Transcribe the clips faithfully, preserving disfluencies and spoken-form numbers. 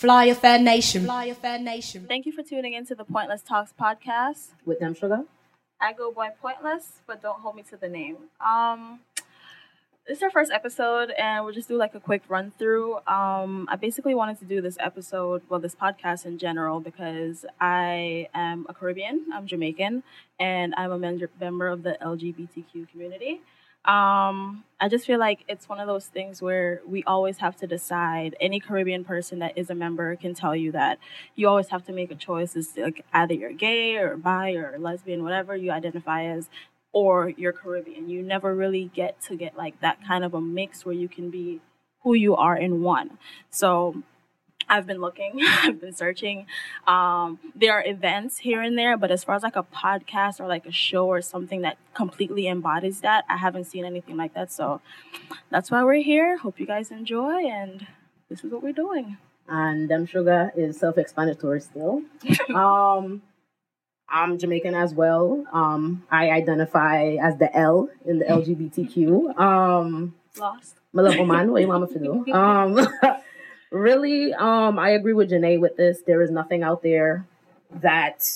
Fly a fair nation. Fly a fair nation. Thank you for tuning in to the Pointless Talks podcast. With DemSuga. I go by Pointless, but don't hold me to the name. Um, this is our first episode, and we'll just do like a quick run through. Um, I basically wanted to do this episode, well, this podcast in general, because I am a Caribbean, I'm Jamaican, and I'm a member of the L G B T Q community. Um, I just feel like it's one of those things where we always have to decide. Any Caribbean person that is a member can tell you that you always have to make a choice. It's like either you're gay or bi or lesbian, whatever you identify as, or you're Caribbean. You never really get to get like that kind of a mix where you can be who you are in one. So I've been looking, I've been searching. Um, there are events here and there, but as far as like a podcast or like a show or something that completely embodies that, I haven't seen anything like that. So that's why we're here. Hope you guys enjoy, and this is what we're doing. And DemSuga is self-explanatory still. um, I'm Jamaican as well. Um, I identify as the L in the L G B T Q. Um, Lost. My love woman, what you mama for do? Um, Really, um, I agree with Janae with this. There is nothing out there that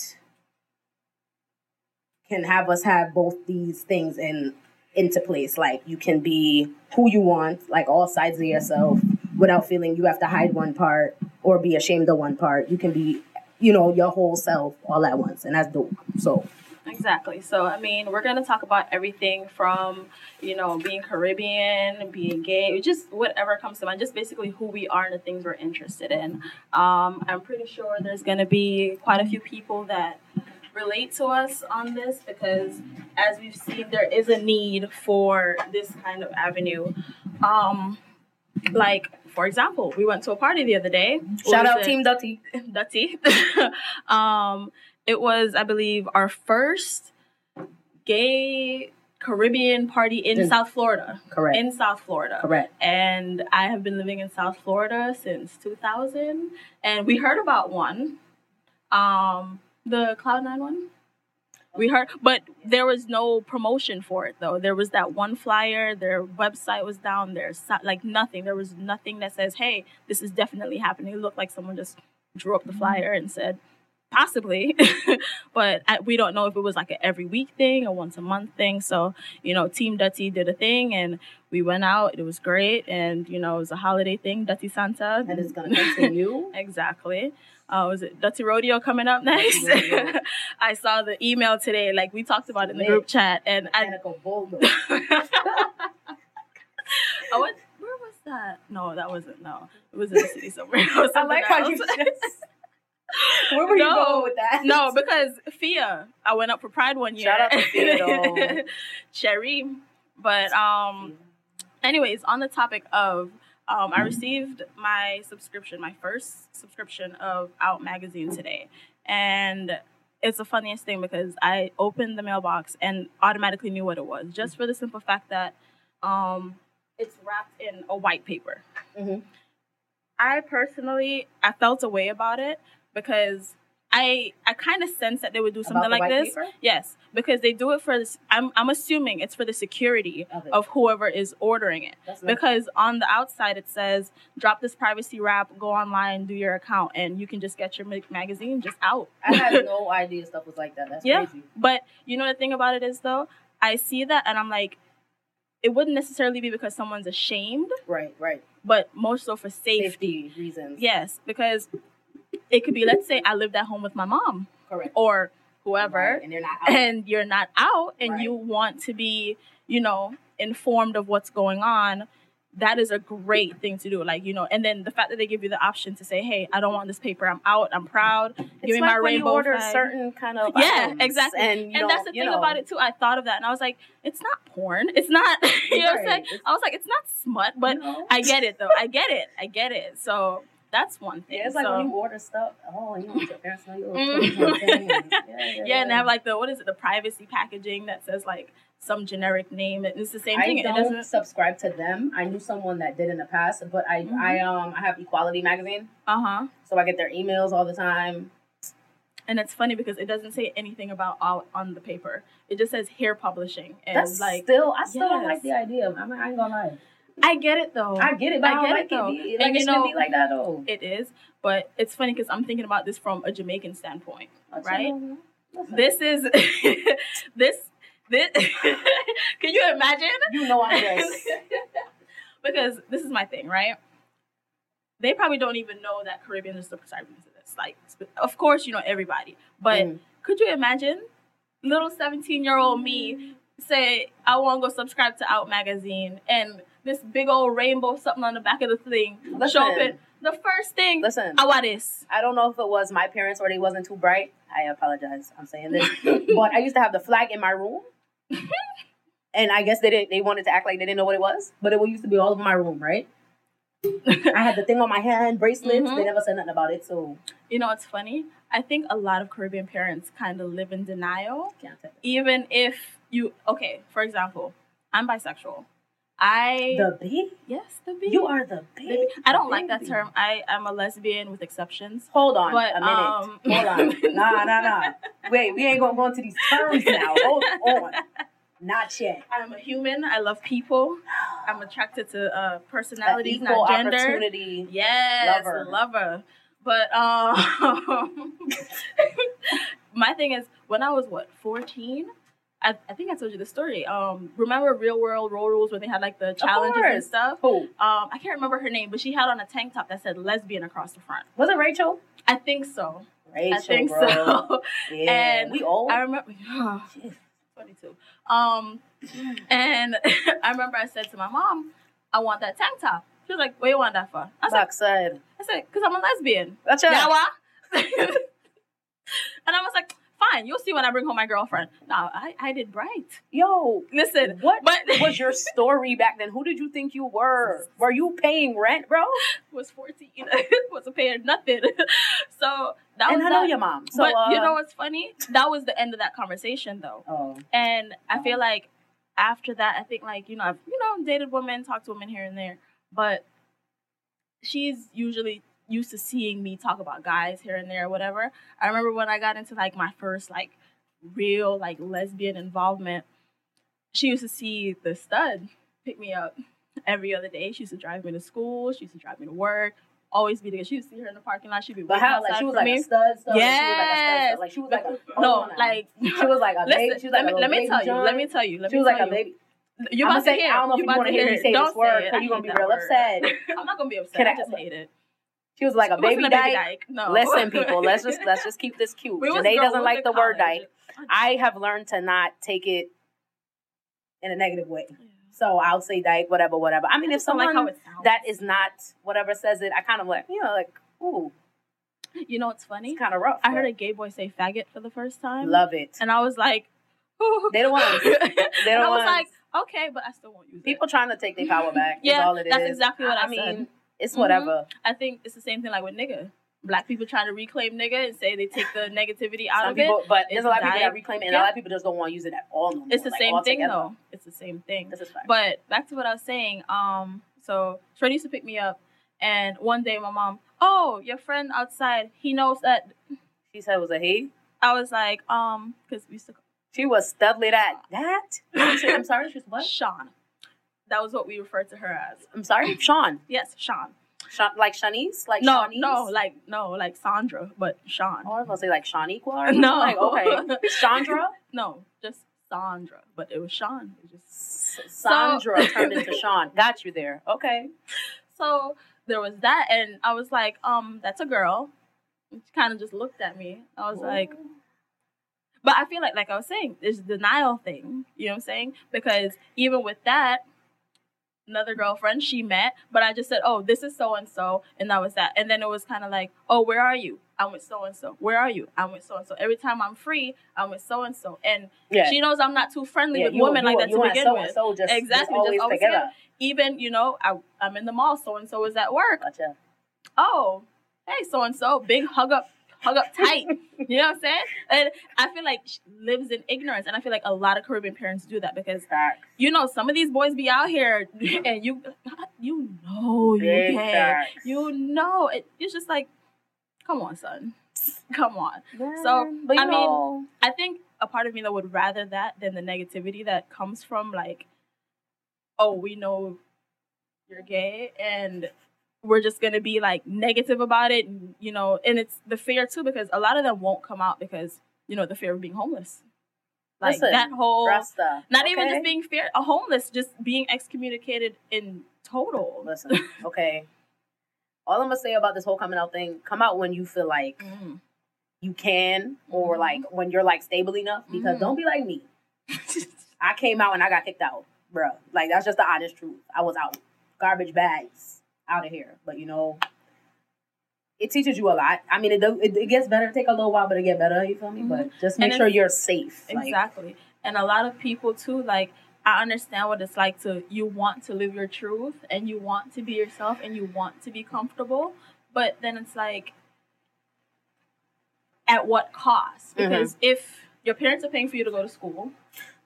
can have us have both these things in into place. Like, you can be who you want, like all sides of yourself, without feeling you have to hide one part or be ashamed of one part. You can be, you know, your whole self all at once, and that's dope. So. Exactly. So, I mean, we're going to talk about everything from, you know, being Caribbean, being gay, just whatever comes to mind, just basically who we are and the things we're interested in. Um, I'm pretty sure there's going to be quite a few people that relate to us on this because, as we've seen, there is a need for this kind of avenue. Um, like, for example, we went to a party the other day. Shout out Team Dutty. Dutty. um, It was, I believe, our first gay Caribbean party in, in South Florida. Correct. In South Florida. Correct. And I have been living in South Florida since two thousand. And we heard about one, um, the Cloud nine one. We heard, but there was no promotion for it, though. There was that one flyer. Their website was down there. So, like, nothing. There was nothing that says, hey, this is definitely happening. It looked like someone just drew up the flyer and said, possibly, but I, we don't know if it was like an every week thing or once a month thing. So, you know, Team Dutty did a thing and we went out. It was great. And, you know, it was a holiday thing, Dutty Santa. And it's going to continue. Exactly. Uh, was it Dutty Rodeo coming up next? I saw the email today. Like, we talked about it in the group chat. And I... I went, where was that? No, that wasn't. No, it was in the city somewhere. I like how else. You just... Where were no, you going with that? No, because Fia, I went up for Pride one year. Shout out to Fia, Cherry. But um, anyways, on the topic of, um, I received my subscription, my first subscription of Out Magazine today. And it's the funniest thing because I opened the mailbox and automatically knew what it was. Just for the simple fact that um, it's wrapped in a white paper. Mm-hmm. I personally, I felt a way about it. Because I I kind of sense that they would do something like this. Paper? Yes, because they do it for this. I'm I'm assuming it's for the security of, of whoever is ordering it. That's because nice. On the outside it says, drop this privacy wrap, go online, do your account, and you can just get your magazine just out. I had no idea stuff was like that. That's yeah, crazy. But you know the thing about it is, though, I see that and I'm like, it wouldn't necessarily be because someone's ashamed. Right, right. But more so for safety. Safety reasons. Yes, because... It could be, let's say, I lived at home with my mom. Correct. Or whoever. Right. And you're not out. And you're not out, and right. You want to be, you know, informed of what's going on. That is a great thing to do. Like, you know, and then the fact that they give you the option to say, hey, I don't want this paper. I'm out. I'm proud. Give it's me like my when rainbow you order flag. Certain kind of yeah, items, exactly. And, and that's the thing know. About it, too. I thought of that, and I was like, it's not porn. It's not, you know what I'm saying? I was like, it's not smut, but no. I get it, though. I get it. I get it. So... That's one thing. Yeah, it's like so. When you order stuff, oh, you know, your parents know your thing. Yeah, yeah, yeah, and they have like the, what is it, the privacy packaging that says like some generic name. It's the same I thing. I don't it doesn't... subscribe to them. I knew someone that did in the past, but I, mm-hmm. I, um, I have Equality Magazine. Uh-huh. So I get their emails all the time. And it's funny because it doesn't say anything about all on the paper. It just says hair publishing. And that's like, still, I still yes. don't like the idea. I'm, I ain't gonna lie. I get it though. I get it, but I, I get like it though. It, like, and, you know, it be like that though. It is, but it's funny because I'm thinking about this from a Jamaican standpoint, What's right? This is this this. Can you imagine? You know I guess. Because this is my thing, right? They probably don't even know that Caribbean is the protagonist of this. Like, of course, you know everybody, but mm. could you imagine little seventeen-year-old me say, "I want to go subscribe to Out Magazine," and this big old rainbow something on the back of the thing. Listen, show up in, the first thing. Listen, I want this. I don't know if it was my parents or they wasn't too bright. I apologize. I'm saying this, but I used to have the flag in my room, and I guess they didn't. They wanted to act like they didn't know what it was, but it used to be all over my room, right? I had the thing on my hand, bracelets. Mm-hmm. They never said nothing about it. So you know, it's funny. I think a lot of Caribbean parents kind of live in denial, Can't tell even if you. Okay, for example, I'm bisexual. I the B? Yes, the B. You are the B. The B. I don't the like baby. That term. I am a lesbian with exceptions. Hold on, but, a minute. Um... Hold on. Nah, nah, nah. Wait, we ain't gonna go into these terms now. Hold on. Not yet. I'm a human. I love people. I'm attracted to uh, personalities, not gender. Opportunity. Yes, lover. lover. But um, my thing is, when I was what fourteen. I, I think I told you the story. Um, remember Real World Road Rules when they had like the challenges and stuff? Who? Um, I can't remember her name, but she had on a tank top that said lesbian across the front. Was it Rachel? I think so. Rachel, I think bro. so. Yeah. And we old? I remember. Oh, twenty-two. Um, and I remember I said to my mom, "I want that tank top." She was like, "What do you want that for?" I said, Backside. I said, "Because I'm a lesbian." That's it. Yeah, why? And I was like, "Fine, you'll see when I bring home my girlfriend." No, I, I did bright. Yo, listen. What but, was your story back then? Who did you think you were? Were you paying rent, bro? Was fourteen. Wasn't paying nothing. So that and was. And I know that. Your mom. So, but uh, you know what's funny? That was the end of that conversation, though. Oh. And I oh. feel like after that, I think like you know I've you know dated women, talked to women here and there, but she's usually used to seeing me talk about guys here and there or whatever. I remember when I got into, like, my first, like, real, like, lesbian involvement, she used to see the stud pick me up every other day. She used to drive me to school. She used to drive me to work. Always be there. She used to see her in the parking lot. She'd be waiting outside for me. She was like a stud stud? Yes. Like, she was like a stud stud. Like, she was like a... No, like... She was like a baby. She was like a Let me tell you. Let me tell you. Let me tell you. She was like a baby... You're about to hear it. I don't know if you want to hear me say this word, because you're going to be real upset. I'm not going to be upset. I just hate it. She was like a baby, a baby dyke. dyke. No. Listen, people, let's just let's just keep this cute. Janae doesn't like the college. word dyke. I have learned to not take it in a negative way. Yeah. So I'll say dyke, whatever, whatever. I mean, I if someone like that is not whatever says it, I kind of like, you know, like, ooh. You know what's funny? It's kind of rough. I heard a gay boy say faggot for the first time. Love it. And I was like, ooh. They don't want to. They don't want to. I was like, okay, but I still won't use it. People trying to take their power back. Yeah, is all it that's is. exactly what I, I mean. Said. It's whatever. Mm-hmm. I think it's the same thing like with nigga. Black people trying to reclaim nigga and say they take the negativity out Some of people, it. But there's a lot of people that reclaim it, and yeah. a lot of people just don't want to use it at all. No more. It's the like, same thing, together. though. It's the same thing. This is fact. But back to what I was saying. Um, so Trent used to pick me up, and one day my mom, oh, your friend outside, he knows that. She said it was a he? I was like, um, because we used to. She was studly that. That? I'm sorry, she was what? Sean. That was what we referred to her as. I'm sorry? Sean. Yes, Sean. Sean like Shanice? Like no, Shanice? No, like, no, like Sandra, but Sean. Oh, I was going to say like Shaniqua? No. Like, okay. Chandra? No, just Sandra, but it was Sean. It was just... S- Sandra so... turned into Sean. Got you there. Okay. So there was that, and I was like, um, that's a girl. She kind of just looked at me. I was Ooh. like... But I feel like, like I was saying, there's a denial thing. You know what I'm saying? Because even with that... Another girlfriend she met, but I just said, oh, this is so-and-so, and that was that. And then it was kind of like, oh, where are you? I'm with so-and-so. Where are you? I'm with so-and-so. Every time I'm free, I'm with so-and-so. And yeah. she knows I'm not too friendly yeah, with you, women you, like that you to begin with. Just, exactly. Just always, just always together. together. Even, you know, I, I'm in the mall. So-and-so is at work. Gotcha. Oh, hey, so-and-so. Big hug up. Hug up tight. You know what I'm saying? And I feel like she lives in ignorance. And I feel like a lot of Caribbean parents do that because, facts. You know, some of these boys be out here and you you know you can. You know. It, it's just like, come on, son. Come on. Yeah, so, but I know. mean, I think a part of me that would rather that than the negativity that comes from like, oh, we know you're gay, and we're just going to be like negative about it, and, you know, and it's the fear too, because a lot of them won't come out because, you know, the fear of being homeless. Like Listen, that whole, Rasta, not okay. even just being fear, a homeless, just being excommunicated in total. Listen, okay. All I'm going to say about this whole coming out thing, come out when you feel like mm. you can, or mm. like when you're like stable enough, because mm. don't be like me. I came out and I got kicked out, bro. Like, that's just the honest truth. I was out. Garbage bags. Out of here. But, you know, it teaches you a lot. I mean, it do, it, it gets better. It take a little while, but it get better. You feel me? Mm-hmm. But just make and sure you're safe. Exactly. Like, and a lot of people, too, like, I understand what it's like to, you want to live your truth, and you want to be yourself, and you want to be comfortable. But then it's like, at what cost? Because mm-hmm. if your parents are paying for you to go to school.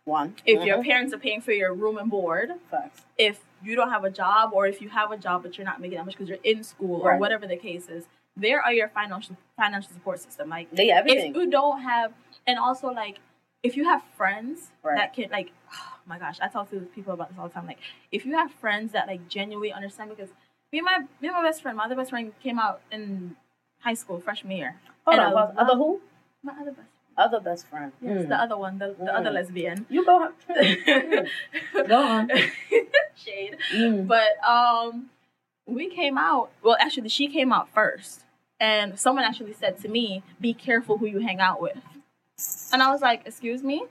One. If mm-hmm. your parents are paying for your room and board. Facts. If you don't have a job, or if you have a job but you're not making that much because you're in school, right. or whatever the case is, there are your financial financial support system. Like, they everything. If you don't have, and also, like, if you have friends right. that can, like, oh my gosh, I talk to people about this all the time. Like, if you have friends that, like, genuinely understand, because me and my, me and my best friend, my other best friend came out in high school, freshman year. Hold and on, was, other who? My other best friend. Other best friend. Yes, mm. the other one, the, the mm. other lesbian. You go on. Go on. Shade. Mm. But um, we came out, well, actually, she came out first. And someone actually said to me, be careful who you hang out with. And I was like, excuse me?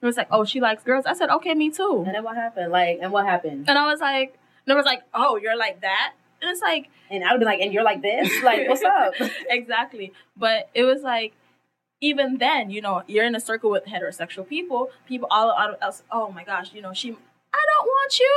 It was like, oh, she likes girls. I said, okay, me too. And then what happened? Like, and what happened? And I was like, and I was like, oh, you're like that? And it's like. And I would be like, and you're like this? Like, what's up? Exactly. But it was like, even then, you know, you're in a circle with heterosexual people. People all out of us, oh my gosh, you know, she, I don't want you.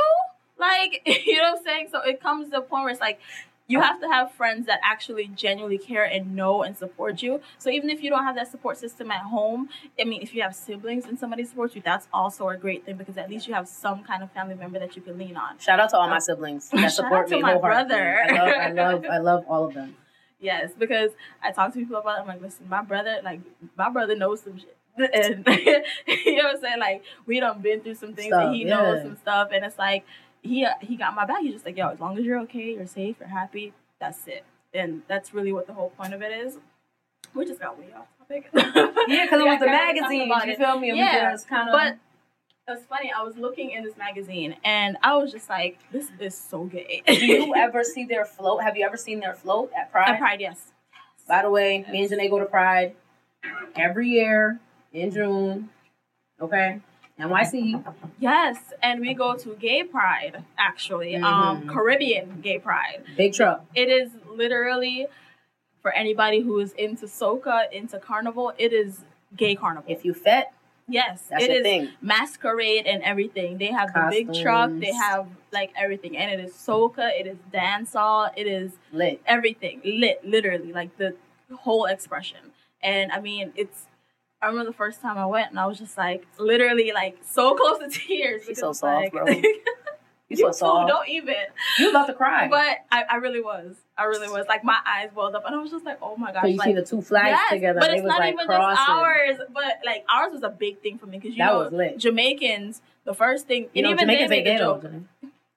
Like, you know what I'm saying? So it comes to a point where it's like, you have to have friends that actually genuinely care and know and support you. So even if you don't have that support system at home, I mean, if you have siblings and somebody supports you, that's also a great thing, because at least you have some kind of family member that you can lean on. Shout out to all um, my siblings that support me. Shout out to my brother. I love, I love, I love all of them. Yes, because I talk to people about it. I'm like, listen, my brother, like, my brother knows some shit. And you know what I'm saying? Like, we done been through some things, and he yeah. knows some stuff. And it's like, he he got my back. He's just like, yo, as long as you're okay, you're safe, you're happy, that's it. And that's really what the whole point of it is. We just got way off topic. Yeah, because it was the magazine. You it. Feel me? And yeah, we kind of... But it's funny, I was looking in this magazine, and I was just like, this is so gay. Do you ever see their float? Have you ever seen their float at Pride? At Pride, yes. By the way, yes. Me and Janae go to Pride every year in June, okay? N Y C. Yes, and we go to Gay Pride, actually. Mm-hmm. Um, Caribbean Gay Pride. Big truck. It is literally, for anybody who is into soca, into carnival, it is gay carnival. If you fit. Yes, that's it is thing. Masquerade and everything. They have costumes. The big truck. They have, like, everything. And it is soca. It is dancehall. It is lit. Everything. Lit, literally. Like, the whole expression. And, I mean, it's... I remember the first time I went, and I was just, like, literally, like, so close to tears. She's so soft, like, bro. You're so you soft. Too, don't even. You're about to cry. But I, I really was. I really was. Like, my eyes welled up, and I was just like, oh, my gosh. So you like, see the two flags yes, together. But it's it not like even crossing. Just ours. But, like, ours was a big thing for me. Because, you that know, was lit. Jamaicans, the first thing. You know, even Jamaicans they made joke.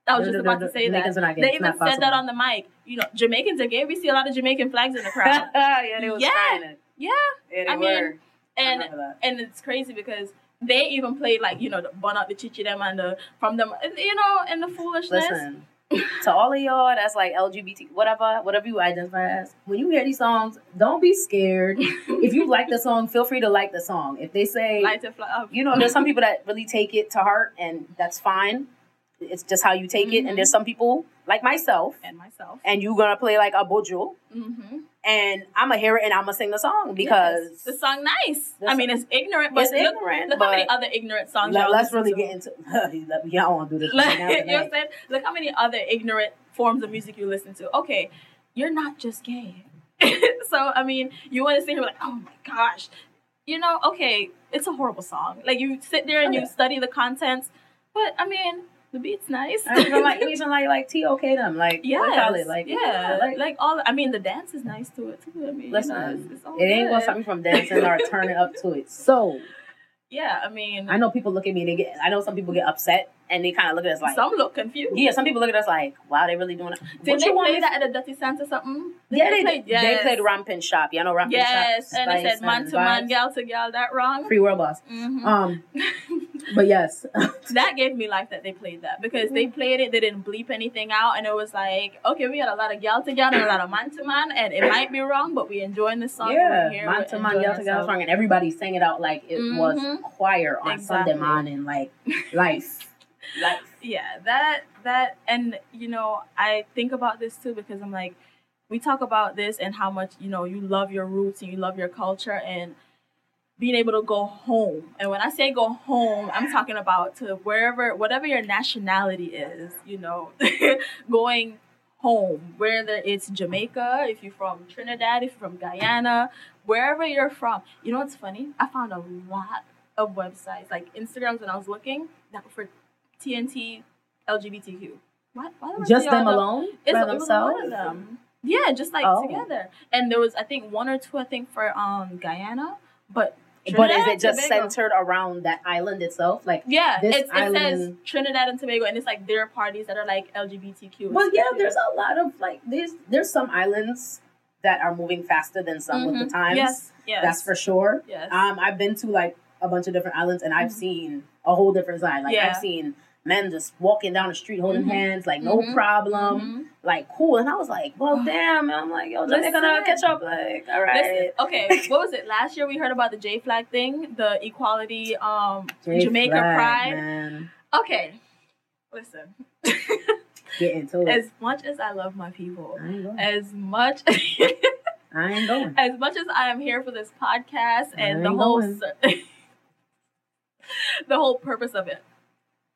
I was no, just no, about no, to say Jamaicans that. They it's even said possible. That on the mic. You know, Jamaicans are gay. We see a lot of Jamaican flags in the crowd. Yeah, they was yeah. Yeah. I mean... And and it's crazy because they even played, like, you know, the Bun Up, the Chichi Them, and the From Them, you know, and the foolishness. Listen, to all of y'all that's, like, L G B T, whatever, whatever you identify as, when you hear these songs, don't be scared. If you like the song, feel free to like the song. If they say, light it up. You know, there's some people that really take it to heart, and that's fine. It's just how you take mm-hmm. it. And there's some people, like myself. And myself. And you're going to play, like, a bojo. Mm-hmm. And I'm going to hear it and I'm going to sing the song because... Yes. The song nice. The I song, mean, it's ignorant, but it's look, ignorant, look how many other ignorant songs y'all Let's really to. Get into... Y'all don't want to do this right now. You know what I'm saying? Look how many other ignorant forms of music you listen to. Okay, you're not just gay. So, I mean, you want to sit here like, oh my gosh. You know, okay, it's a horrible song. Like, you sit there and okay. you study the contents. But, I mean... The beat's nice. I even like even like like T O K them like yes. what call it like yeah like, like all I mean the dance is nice to it too. I mean listen, you know, it's, it's all it good. Ain't gonna stop me from dancing or turning up to it. So Yeah, I mean... I know people look at me, they get... I know some people get upset, and they kind of look at us like... Some look confused. Yeah, some people look at us like, wow, they really doing it. Did they play that at a Dutty Santa something? Yeah, they played... Yes. They played Rampin Shop. Y'all know Rampin Shop? Yes, and it said man to man, gal to gal, that wrong? Free World Boss. Mm-hmm. Um, but yes. That gave me life that they played that, because they played it, they didn't bleep anything out, and it was like, okay, we had a lot of gal to gal and a lot of man to man, and it might be wrong, but we enjoying the song. Yeah, here, man to man, gal to gal song, and everybody sang it out like it mm-hmm. was... choir on exactly. Sunday morning, like life, life. Yeah, that that, and you know, I think about this too, because I'm like, we talk about this and how much, you know, you love your roots and you love your culture and being able to go home. And when I say go home, I'm talking about to wherever, whatever your nationality is, you know, going home, whether it's Jamaica, if you're from Trinidad, if you're from Guyana, wherever you're from. You know what's funny? I found a lot of websites, like Instagrams, when I was looking for T N T, L G B T Q. What? Why do I just them alone? It's by themselves? Of them. Yeah, just like oh. together. And there was, I think, one or two, I think, for um Guyana, but Trinidad, but is it just Tobago. Centered around that island itself? Like, yeah, this it's, it island... says Trinidad and Tobago, and it's like there are parties that are like L G B T Q. Well, yeah, there's a lot of like there's there's some islands that are moving faster than some mm-hmm. with the times. Yes, yes, that's for sure. Yes, um, I've been to like a bunch of different islands, and I've mm-hmm. seen a whole different side. Like yeah. I've seen men just walking down the street holding mm-hmm. hands, like no mm-hmm. problem, mm-hmm. like cool. And I was like, well, damn. And I'm like, yo, they're gonna catch up. Like, all right. Listen, okay, what was it? Last year we heard about the J Flag thing, the Equality um, Jamaica Pride. Man. Okay, listen. Get into it. As much as I love my people, as much. I ain't going. As much as I am here for this podcast and the whole. The whole purpose of it.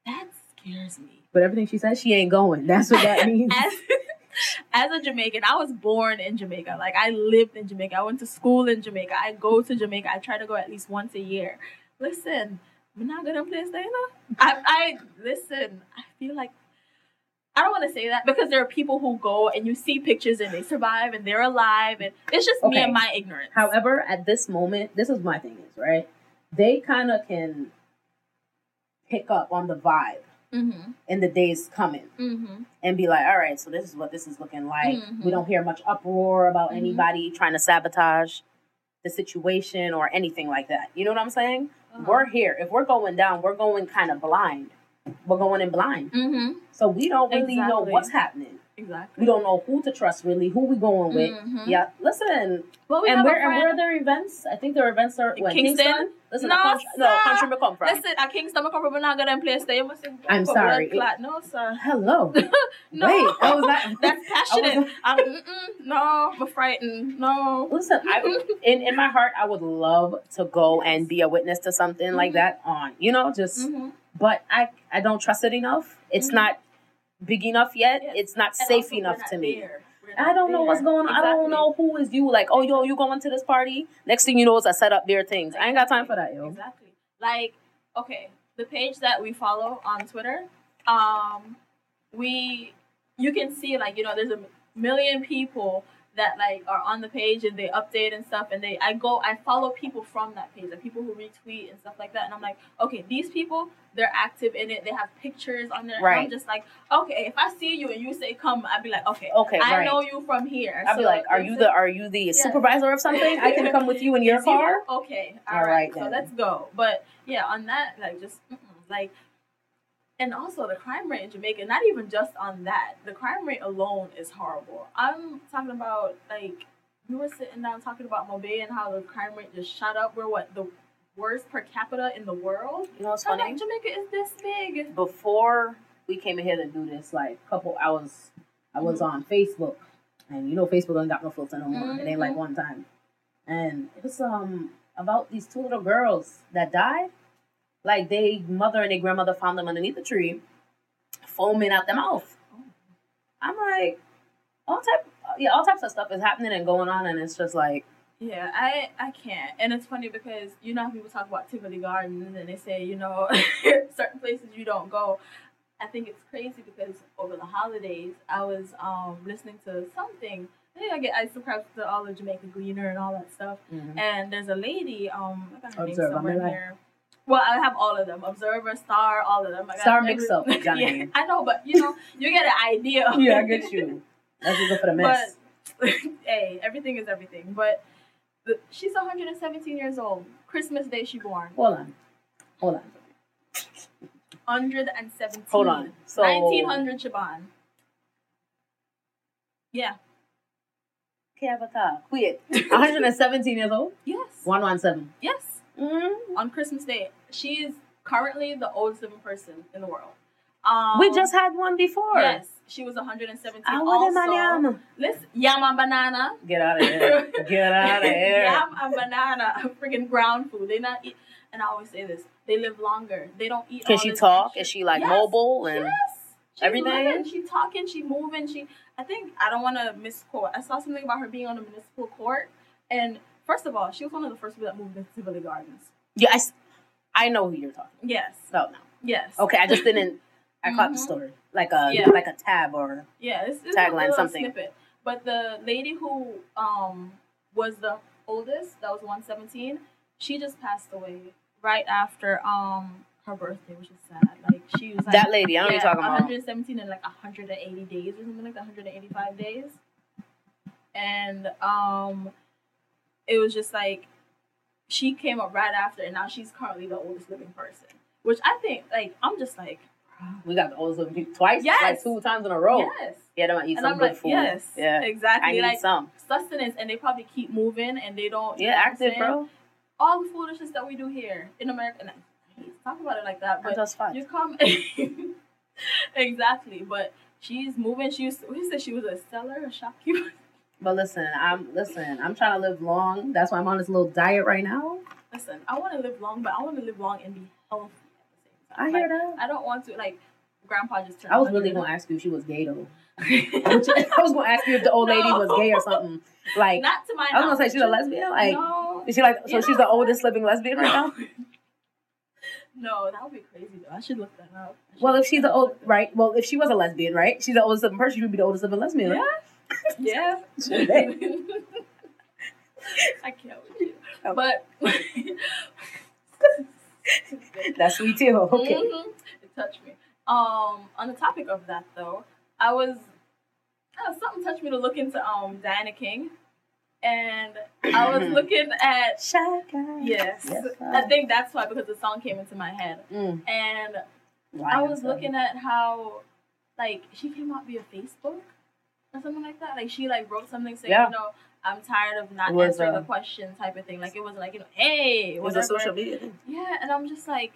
That scares me. But everything she says, she ain't going. That's what that means. as, as a Jamaican, I was born in Jamaica. Like, I lived in Jamaica. I went to school in Jamaica. I go to Jamaica. I try to go at least once a year. Listen, we're not going to play Diana. I, I, listen, I feel like, I don't want to say that because there are people who go and you see pictures and they survive and they're alive. And it's just okay. me and my ignorance. However, at this moment, this is my thing is, right? They kind of can... pick up on the vibe mm-hmm. in the days coming mm-hmm. and be like, all right, so this is what this is looking like. Mm-hmm. We don't hear much uproar about mm-hmm. anybody trying to sabotage the situation or anything like that. You know what I'm saying? Uh-huh. We're here. If we're going down, we're going kind of blind. We're going in blind. Mm-hmm. So we don't really exactly. know what's happening. Exactly. We don't know who to trust, really. Who we going with? Mm-hmm. Yeah. Listen. Well, we and, where, and where are their events? I think their events are what, Kingston? Kingston? Listen, no, country, sir. No, country we come from. Listen, a Kingston we come from. We're not gonna play. Stay. You must. I'm sorry. It, no, sir. Hello. No. Wait. I was not, that's passionate. I was, I'm, mm-mm, no, I'm frightened. No. Listen, I, in in my heart, I would love to go and be a witness to something mm-hmm. like that. On you know, just mm-hmm. but I I don't trust it enough. It's mm-hmm. not. Big enough yet? Yes. It's not and safe enough not to me. I don't there. know what's going on. Exactly. I don't know who is you. Like, oh, yo, you going to this party? Next thing you know is I set up their things. Exactly. I ain't got time for that, yo. Exactly. Like, okay, the page that we follow on Twitter, um, we, you can see, like, you know, there's a million people that, like, are on the page and they update and stuff. And they, I go, I follow people from that page, like people who retweet and stuff like that. And I'm like, okay, these people, they're active in it. They have pictures on there. Right. And I'm just like, okay, if I see you and you say come, I'd be like, okay, okay I right. know you from here. I'd so be like, are you the are you the yeah. supervisor of something? I can come with you in your you car? Know? Okay. All, All right. right so let's go. But yeah, on that, like just like, and also the crime rate in Jamaica, not even just on that. The crime rate alone is horrible. I'm talking about like, we were sitting down talking about Mo Bay and how the crime rate just shot up. We're what, the worst per capita in the world. You know what's funny? Like, Jamaica is this big. Before we came in here to do this, like a couple hours, I was mm-hmm. on Facebook, and you know Facebook ain't got no filter no more. Mm-hmm. It ain't like one time, and it was um about these two little girls that died. Like they mother and their grandmother found them underneath the tree, foaming out their mouth. I'm like, all type, yeah, all types of stuff is happening and going on, and it's just like. Yeah, I, I can't. And it's funny because, you know, people talk about Tivoli Gardens and they say, you know, certain places you don't go. I think it's crazy because over the holidays, I was um, listening to something. I think I get I subscribe to all of Jamaica Gleaner and all that stuff. Mm-hmm. And there's a lady, um, I got her name somewhere in there. Well, I have all of them. Observer, Star, all of them. I got Star mix up. Yeah, I know, but you know, you get an idea. Yeah, I get you. That's just good for the mess. But, hey, everything is everything. But the, she's one hundred seventeen years old. Christmas Day she born. Hold on. Hold on. one hundred seventeen. Hold on. So nineteen hundred Shaban. Yeah. Wait. one hundred seventeen years old? Yes. one one seven. Yes. Mm-hmm. On Christmas Day. She is currently the oldest living person in the world. Um, we just had one before. Yes. She was one hundred seventeen. I want a banana. Listen, yam and banana. Get out of here. Get out of here. Yam and banana. Freaking ground food. They not eat. And I always say this. They live longer. They don't eat. Can all she this talk? Shit. Is she like yes. mobile and yes. She's everything? Living. She talking. She moving. She. I think I don't want to misquote. I saw something about her being on a municipal court. And first of all, she was one of the first people that moved into Tivoli Gardens. Yes, I know who you're talking about. Yes. No, no. Yes. Okay, I just didn't. I mm-hmm. caught the story. Like a yeah. like a tab or yeah, it's, it's tagline, a little something. Snippet. But the lady who um was the oldest, that was one seventeen, she just passed away right after um her birthday, which is sad. Like she was like, that lady, I don't yeah, know what you're talking about. one hundred seventeen in like one hundred eighty days or something like that, one hundred eighty-five days. And um it was just like she came up right after, and now she's currently the oldest living person. Which I think, like, I'm just like, we got the oldest living people twice, yes. like two times in a row. Yes. Yeah, they might eat and some I'm good like, food. Yes, yeah, exactly. I need like, some sustenance, and they probably keep moving, and they don't. Yeah, active, bro. All the foolishness that we do here in America, and I hate talk about it like that, but that's fine. You come exactly, but she's moving. She used to, we said she was a seller, a shopkeeper. But listen, I'm listen. I'm trying to live long. That's why I'm on this little diet right now. Listen, I want to live long, but I want to live long and be healthy at the same time. I hear like, that. I don't want to like. Grandpa just turned. I was really gonna ask you if she was gay though. I was gonna ask you if the old no. lady was gay or something. Like, not to my knowledge. I was gonna say she's a lesbian. Like, no. Is she like? So yeah. She's the oldest living lesbian right now. No, that would be crazy though. I should look that up. Well, if she's the old right. Well, if she was a lesbian, right? She's the oldest living person. She would be the oldest living lesbian. Yeah. Right? Yeah, I can't with you. Oh. But that's sweet too. Okay, mm-hmm. It touched me. Um, on the topic of that though, I was oh, something touched me to look into um Diana King, and I was looking at Shaka. Yes, yes I think that's why because the song came into my head, mm. and wow, I was looking at how like she came out via Facebook. Or something like that. Like she like wrote something saying, yeah. you know, I'm tired of not was, answering uh, the question type of thing. Like it was like, you know, hey, whatever. It was a social media thing. Yeah, and I'm just like.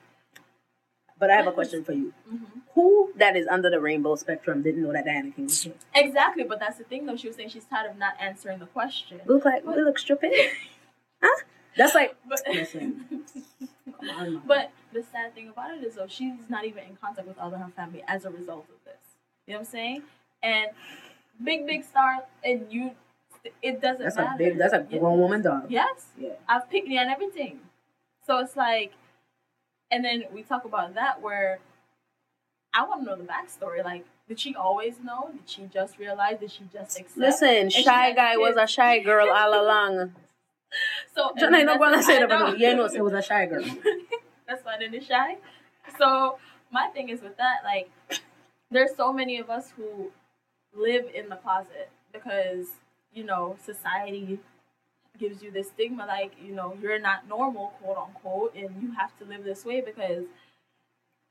But I have a question for you. Mm-hmm. Who that is under the rainbow spectrum didn't know that Diana King was here? Exactly, but that's the thing though. She was saying she's tired of not answering the question. We look like but, we look stupid. Huh? That's like. But, but the sad thing about it is though, she's not even in contact with all of her family as a result of this. You know what I'm saying? And. Big, big star, and you, it doesn't that's matter. That's a big, that's a grown woman, dog. Yes. Yeah. I've picked me on everything. So it's like, and then we talk about that where I want to know the backstory. Like, did she always know? Did she just realize? Did she just accept? Listen, and shy guy was a shy girl all along. So, John, I know what I said about it. Yeah, no, it was a shy girl. That's why I didn't shy. So, my thing is with that, like, there's so many of us who live in the closet because, you know, society gives you this stigma like, you know, you're not normal, quote unquote, and you have to live this way because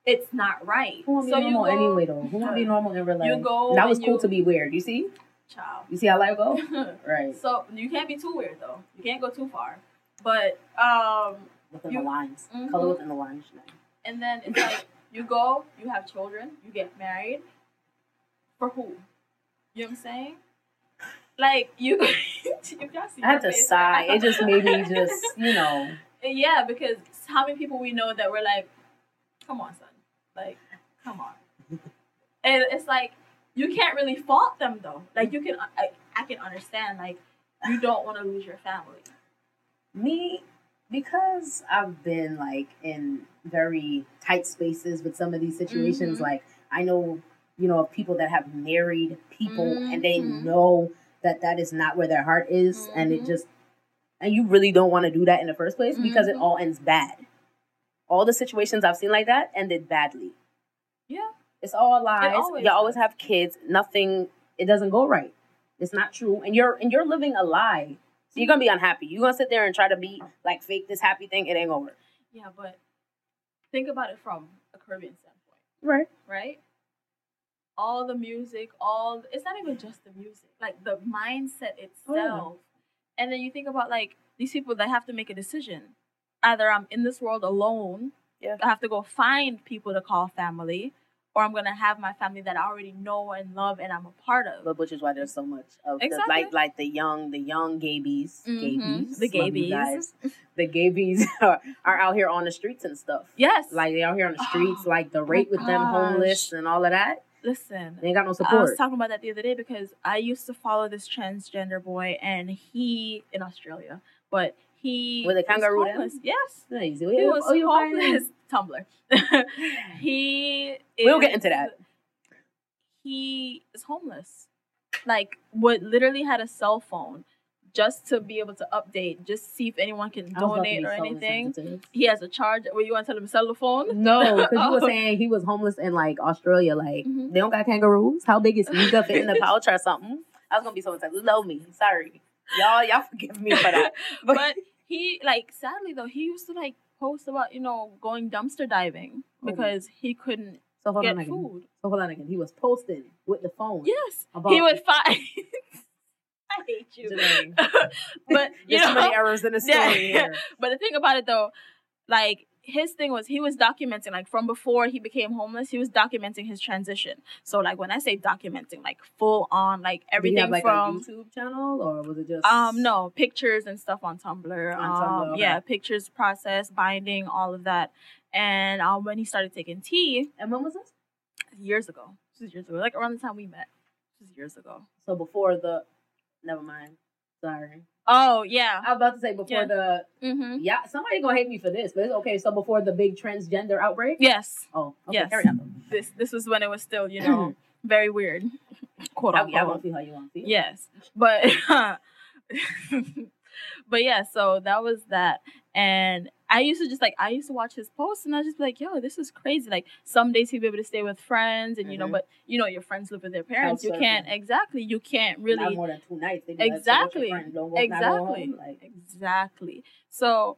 it's not right. Who won't be so normal go, anyway, though? Who won't be normal in real life? You go that was cool you, to be weird, you see? Child. You see how life goes? Right. So, you can't be too weird, though. You can't go too far. But, um... Within you, the lines. Mm-hmm. Color within the lines. And then it's like, you go, you have children, you get married. For who? You know what I'm saying? Like, you... you I had to face, sigh. It just made me just, you know... Yeah, because how many people we know that were like, come on, son. Like, come on. And it's like, you can't really fault them, though. Like, you can... I, I can understand, like, you don't want to lose your family. Me, because I've been, like, in very tight spaces with some of these situations, mm-hmm. like, I know... you know, of people that have married people mm-hmm. and they know that that is not where their heart is. Mm-hmm. And it just, and you really don't want to do that in the first place mm-hmm. because it all ends bad. all the situations I've seen like that ended badly. Yeah. It's all lies. It always you always is. Have kids. Nothing. It doesn't go right. It's not true. And you're and you're living a lie. So you're going to be unhappy. You're going to sit there and try to be like fake this happy thing. It ain't going to work. Yeah, but think about it from a Caribbean standpoint. Right. Right? All the music, all... It's not even just the music. Like, the mindset itself. Oh. And then you think about, like, these people that have to make a decision. Either I'm in this world alone. Yeah. I have to go find people to call family. Or I'm going to have my family that I already know and love and I'm a part of. But which is why there's so much of exactly. the, like, like the young, the young gaybies. Mm-hmm. Gaybies. The gaybies. The gaybies are, are out here on the streets and stuff. Yes. Like, they're out here on the streets. Oh, like, the rate with gosh. them homeless and all of that. Listen. They ain't got no support. I was talking about that the other day because I used to follow this transgender boy and he, in Australia, but he with a kangaroo was homeless. Yes. Nice. He was oh, you homeless. Tumblr. He is, we'll get into that. He is homeless. Like, what literally had a cell phone just to be able to update, just see if anyone can donate or so anything. Sensitive. He has a charge. Were you want to tell him cell phone? No, because oh. you were saying he was homeless in, like, Australia. Like, mm-hmm. they don't got kangaroos. How big is he? Fit in the pouch or something? I was going to be so intense. Love me. Sorry. Y'all, y'all forgive me for that. But, but he, like, sadly, though, he used to, like, post about, you know, going dumpster diving because oh. he couldn't so hold get on again. food. So hold on again. He was posting with the phone. Yes. About he would find... I hate you. But, you know... so many errors in the story yeah. here. But the thing about it, though, like, his thing was he was documenting, like, from before he became homeless, he was documenting his transition. So, like, when I say documenting, like, full on, like, everything from... Did he have, like, from, a YouTube channel, or was it just... Um, no, pictures and stuff on Tumblr. On um, Tumblr, okay. Yeah, pictures, process, binding, all of that. And um, when he started taking tea... And when was this? Years ago. This was years ago. Like, around the time we met. This was years ago. So, before the... Never mind. Sorry. Oh, yeah. I was about to say before yeah. the... Mm-hmm. Yeah, somebody gonna hate me for this, but it's okay. So before the big transgender outbreak? Yes. Oh, okay. Yes. Carry on. This, this was when it was still, you know, very weird. Quote, I, unquote. I won't see how you want to see it. Yes. But, uh, but yeah, so that was that. And I used to just, like, I used to watch his posts, and I was just be like, yo, this is crazy. Like, some days he'd be able to stay with friends, and, mm-hmm. you know, but, you know, your friends live with their parents. Absolutely. You can't, exactly, you can't really. Not more than two nights. Exactly. Like, so go, exactly. Like, exactly. So,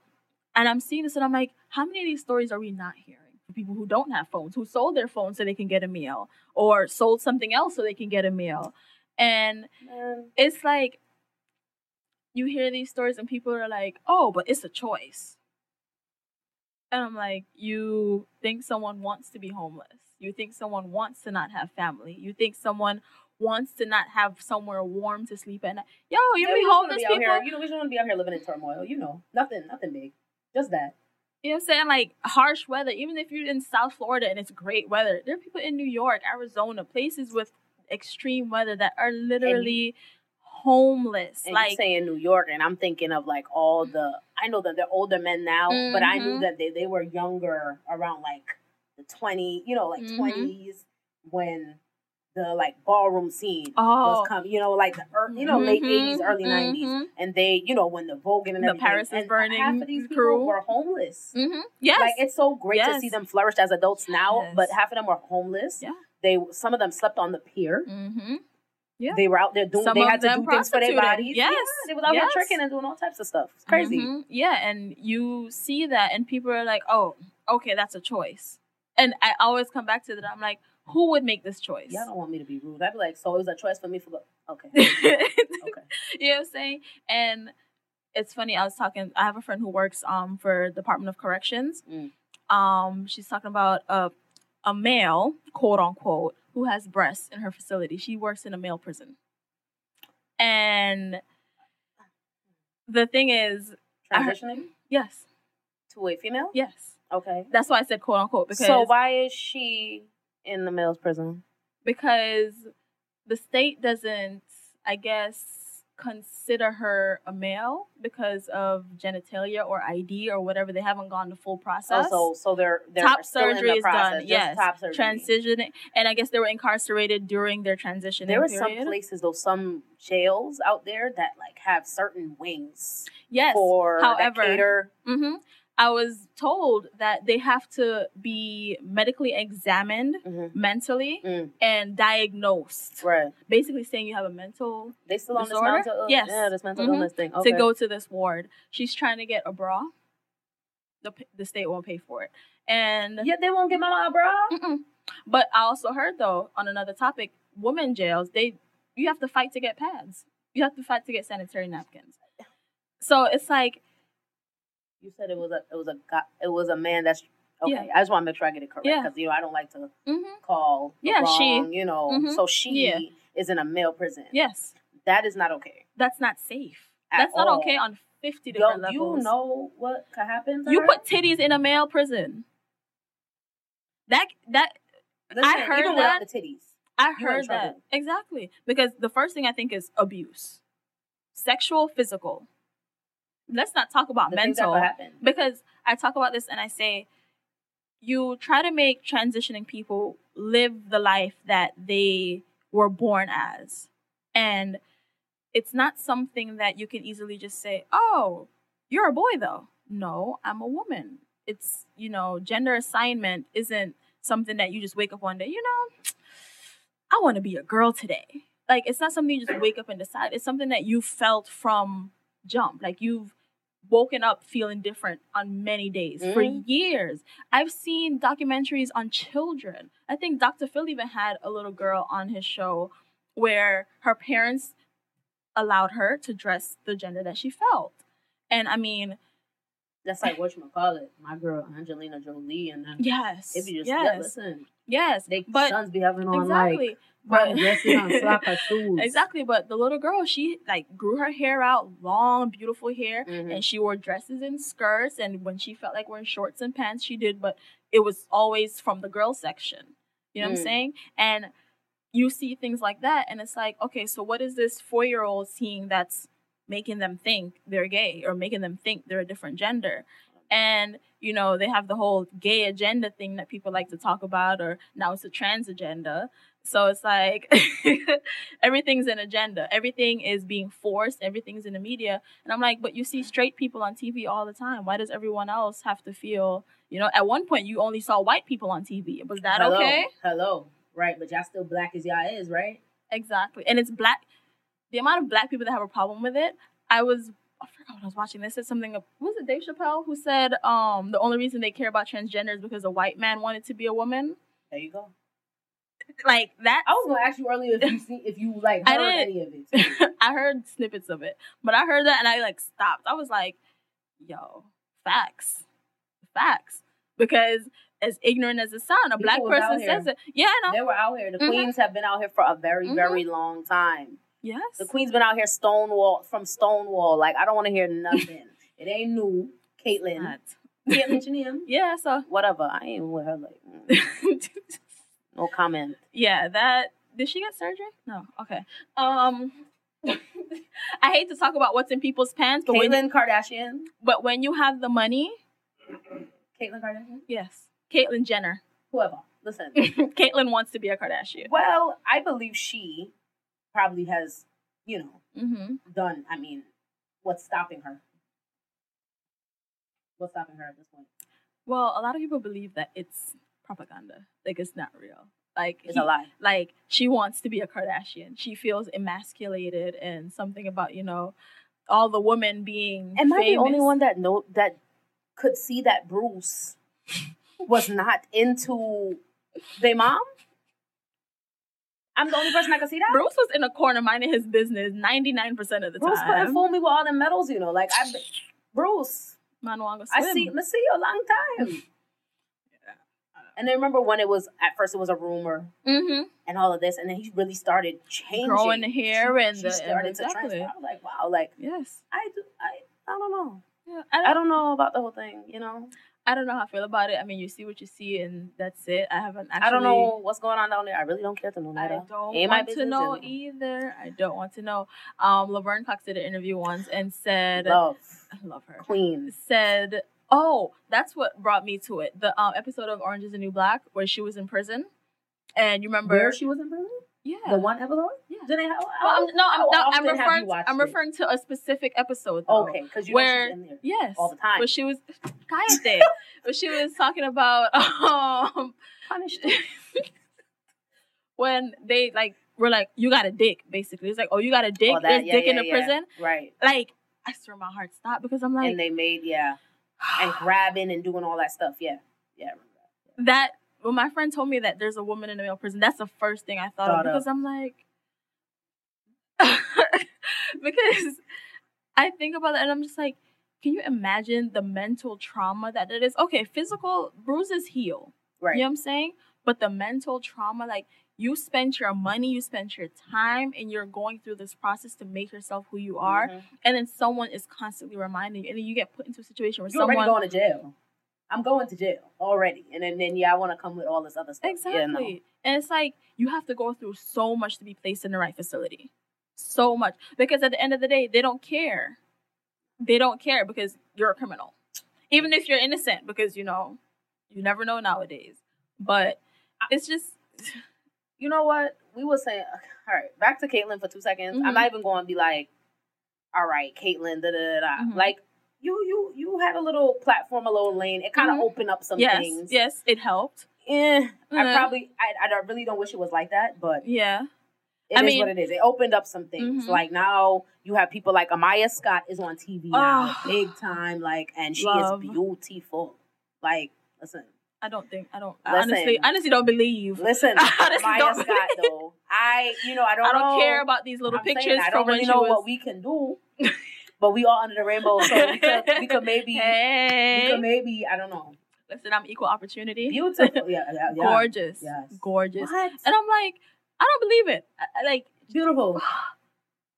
and I'm seeing this, and I'm like, how many of these stories are we not hearing? People who don't have phones, who sold their phones so they can get a meal, or sold something else so they can get a meal. And mm. it's like, you hear these stories, and people are like, oh, but it's a choice. And I'm like, you think someone wants to be homeless. You think someone wants to not have family. You think someone wants to not have somewhere warm to sleep at night. Yo, you yeah, be homeless people. Here. You know, we just want to be out here living in turmoil. You know, nothing, nothing big. Just that. You know what I'm saying? Like, harsh weather. Even if you're in South Florida and it's great weather, there are people in New York, Arizona, places with extreme weather that are literally... And- homeless. And like, you're saying New York, and I'm thinking of, like, all the, I know that they're older men now, mm-hmm. but I knew that they, they were younger around, like, the twenty, you know, like, mm-hmm. twenties, when the, like, ballroom scene oh. was coming, you know, like, the early, you know, mm-hmm. late eighties, early mm-hmm. nineties, and they, you know, when the Vogue and the everything, Paris is burning, half of these people crew. were homeless. Mm-hmm. Yes. Like, it's so great yes. to see them flourish as adults now, yes. but half of them were homeless. Yeah. They, some of them slept on the pier. Mm-hmm. Yeah. They were out there doing, Some they had to do things for their bodies. Yes. Yeah, they were out yes. there tricking and doing all types of stuff. It's crazy. Mm-hmm. Yeah, and you see that, and people are like, oh, okay, that's a choice. And I always come back to that. I'm like, who would make this choice? Y'all don't want me to be rude. I'd be like, so it was a choice for me for, okay. okay. You know what I'm saying? And it's funny, I was talking, I have a friend who works um for Department of Corrections. Mm. Um, she's talking about a, a male, quote unquote, who has breasts in her facility. She works in a male prison. And the thing is... Transitioning? Heard, yes. To a female? Yes. Okay. That's why I said quote unquote. Because so why is she in the male's prison? Because the state doesn't, I guess, consider her a male because of genitalia or I D or whatever. They haven't gone the full process. Oh, so so they're, they're top still surgery in the process, is done. Yes, top surgery. Transitioning, and I guess they were incarcerated during their transition. There were some places, though, some jails out there that like have certain wings. Yes, for however, that cater. Mm-hmm. I was told that they have to be medically examined, mm-hmm. mentally, mm. and diagnosed. Right. Basically saying you have a mental They still disorder? on this mental illness. Yes. Yeah, this mental mm-hmm. illness thing. Okay. To go to this ward. She's trying to get a bra. The the state won't pay for it. And yeah, they won't give mama a bra? Mm-mm. But I also heard, though, on another topic, women jails, they you have to fight to get pads. You have to fight to get sanitary napkins. So it's like... You said it was a it was a it was a man that's okay. Yeah. I just want to make sure I get it correct because yeah. you know I don't like to mm-hmm. call the yeah wrong, she you know mm-hmm. so she yeah. is in a male prison. Yes, that is not okay. That's not safe. At that's all. Not okay on fifty different Yo, levels. You know what could happen? To you her? Put titties in a male prison. That that Listen, I heard even that without the titties. I heard that exactly because the first thing I think is abuse, sexual, physical. Let's not talk about the mental because I talk about this and I say you try to make transitioning people live the life that they were born as. And it's not something that you can easily just say, oh, you're a boy, though. No, I'm a woman. It's, you know, gender assignment isn't something that you just wake up one day, you know, I want to be a girl today. Like, it's not something you just wake up and decide. It's something that you felt from jump. Like, you've woken up feeling different on many days mm. for years. I've seen documentaries on children. I think Doctor Phil even had a little girl on his show where her parents allowed her to dress the gender that she felt. And I mean, that's like whatchamacallit, my girl Angelina Jolie. And then yes, if you just yes. yeah, listen, yes, they but, sons be having on exactly. like. But exactly, but the little girl, she like grew her hair out, long, beautiful hair, mm-hmm. and she wore dresses and skirts. And when she felt like wearing shorts and pants, she did, but it was always from the girl section. You know mm. what I'm saying? And you see things like that, and it's like, okay, so what is this four-year-old seeing that's making them think they're gay or making them think they're a different gender? And, you know, they have the whole gay agenda thing that people like to talk about, or now it's a trans agenda. So it's like everything's an agenda. Everything is being forced. Everything's in the media. And I'm like, but you see straight people on T V all the time. Why does everyone else have to feel, you know, at one point you only saw white people on T V. Was that Hello. okay? Hello. Right. But y'all still black as y'all is, right? Exactly. And it's black. The amount of black people that have a problem with it. I was, I forgot what I was watching. They said something, was it Dave Chappelle who said um, the only reason they care about transgender is because a white man wanted to be a woman? There you go. Like that. I was gonna ask you earlier if you see if you like heard any of it. I heard snippets of it, but I heard that and I like stopped. I was like, "Yo, facts, facts," because as ignorant as it sounds, a black person says it. Yeah, I know. They were out here. The mm-hmm. queens have been out here for a very, mm-hmm. very long time. Yes, the queens been out here Stonewall from Stonewall. Like I don't want to hear nothing. It ain't new, Caitlyn. Not. Caitlyn Jeanine. Yeah, so whatever. I ain't with her like. Mm. No comment. Yeah, that... Did she get surgery? No. Okay. Um, I hate to talk about what's in people's pants, but Caitlyn when... Kardashian. But when you have the money... Caitlyn Kardashian? Yes. Caitlyn Jenner. Whoever. Listen. Caitlyn wants to be a Kardashian. Well, I believe she probably has, you know, mm-hmm. done, I mean, what's stopping her? What's stopping her at this point? Well, a lot of people believe that it's... propaganda. Like, it's not real. Like, it's he, a lie. Like, she wants to be a Kardashian. She feels emasculated and something about, you know, all the women being Am famous. I the only one that know, that could see that Bruce was not into their mom? I'm the only person that could see that? Bruce was in a corner minding his business ninety-nine percent of the Bruce time. Bruce couldn't fool me with all the medals, you know. Like, I... Bruce. Man wanga swim. I see, I see you a long time. And I remember when it was, at first it was a rumor mm-hmm. and all of this. And then he really started changing. Growing the hair she, and she the... started and to exactly. transform. I was like, wow, like... Yes. I, do, I, I don't know. Yeah, I, don't, I don't know about the whole thing, you know? I don't know how I feel about it. I mean, you see what you see and that's it. I haven't actually... I don't know what's going on down there. I really don't care to know. I don't Ain't want to know anymore. Either. I don't want to know. Um, Laverne Cox did an interview once and said... Love. I love her. Queen. Said... Oh, that's what brought me to it. The um, episode of Orange is the New Black where she was in prison. And you remember... Where she was in prison? Yeah. The one episode? Yeah. Did I, I, well, I'm, no, I'm, no, I'm referring I'm referring to a specific episode. Though, okay, because you were in there yes, all the time. But she was Kayate. But she was talking about um punishment. When they like were like, you got a dick, basically. It's like, oh, you got a dick, oh, that, there's yeah, dick yeah, in the yeah. prison. Right. Like, I swear my heart stopped because I'm like, and they made, yeah. and grabbing and doing all that stuff. Yeah. Yeah, I remember that. That When my friend told me that there's a woman in a male prison, that's the first thing I thought, thought of because of. I'm like, because I think about that and I'm just like, can you imagine the mental trauma that it is? Okay, physical bruises heal, right? You know what I'm saying? But the mental trauma, like you spent your money, you spent your time, and you're going through this process to make yourself who you are, mm-hmm. and then someone is constantly reminding you, and then you get put into a situation where you're someone already going to jail. I'm going to jail already. And then, then yeah, I want to come with all this other stuff. Exactly. Yeah, no. And it's like, you have to go through so much to be placed in the right facility. So much. Because at the end of the day, they don't care. They don't care because you're a criminal. Even if you're innocent, because, you know, you never know nowadays. But it's just... You know what? We will say, all right, back to Caitlyn for two seconds. Mm-hmm. I'm not even going to be like, all right, Caitlyn, da-da-da-da. Mm-hmm. Like... You you you had a little platform, a little lane. It kind of mm-hmm. opened up some yes, things. Yes, it helped. Eh, mm-hmm. I probably, I, I really don't wish it was like that, but yeah, it I is mean, what it is. It opened up some things. Mm-hmm. Like now you have people like Amaya Scott is on T V oh, now, big time. Like, and she love. is beautiful. Like, listen, I don't think I don't listen, honestly honestly don't believe. Listen, Amaya Scott believe. though, I you know I don't I don't know, care about these little I'm pictures. Saying, I don't really know was... what we can do. But we all under the rainbow, so we could, we could maybe, hey. we could maybe, I don't know. Listen, I'm equal opportunity. Beautiful. Yeah, yeah, yeah. Gorgeous. Yes. Gorgeous. What? And I'm like, I don't believe it. I, like, beautiful.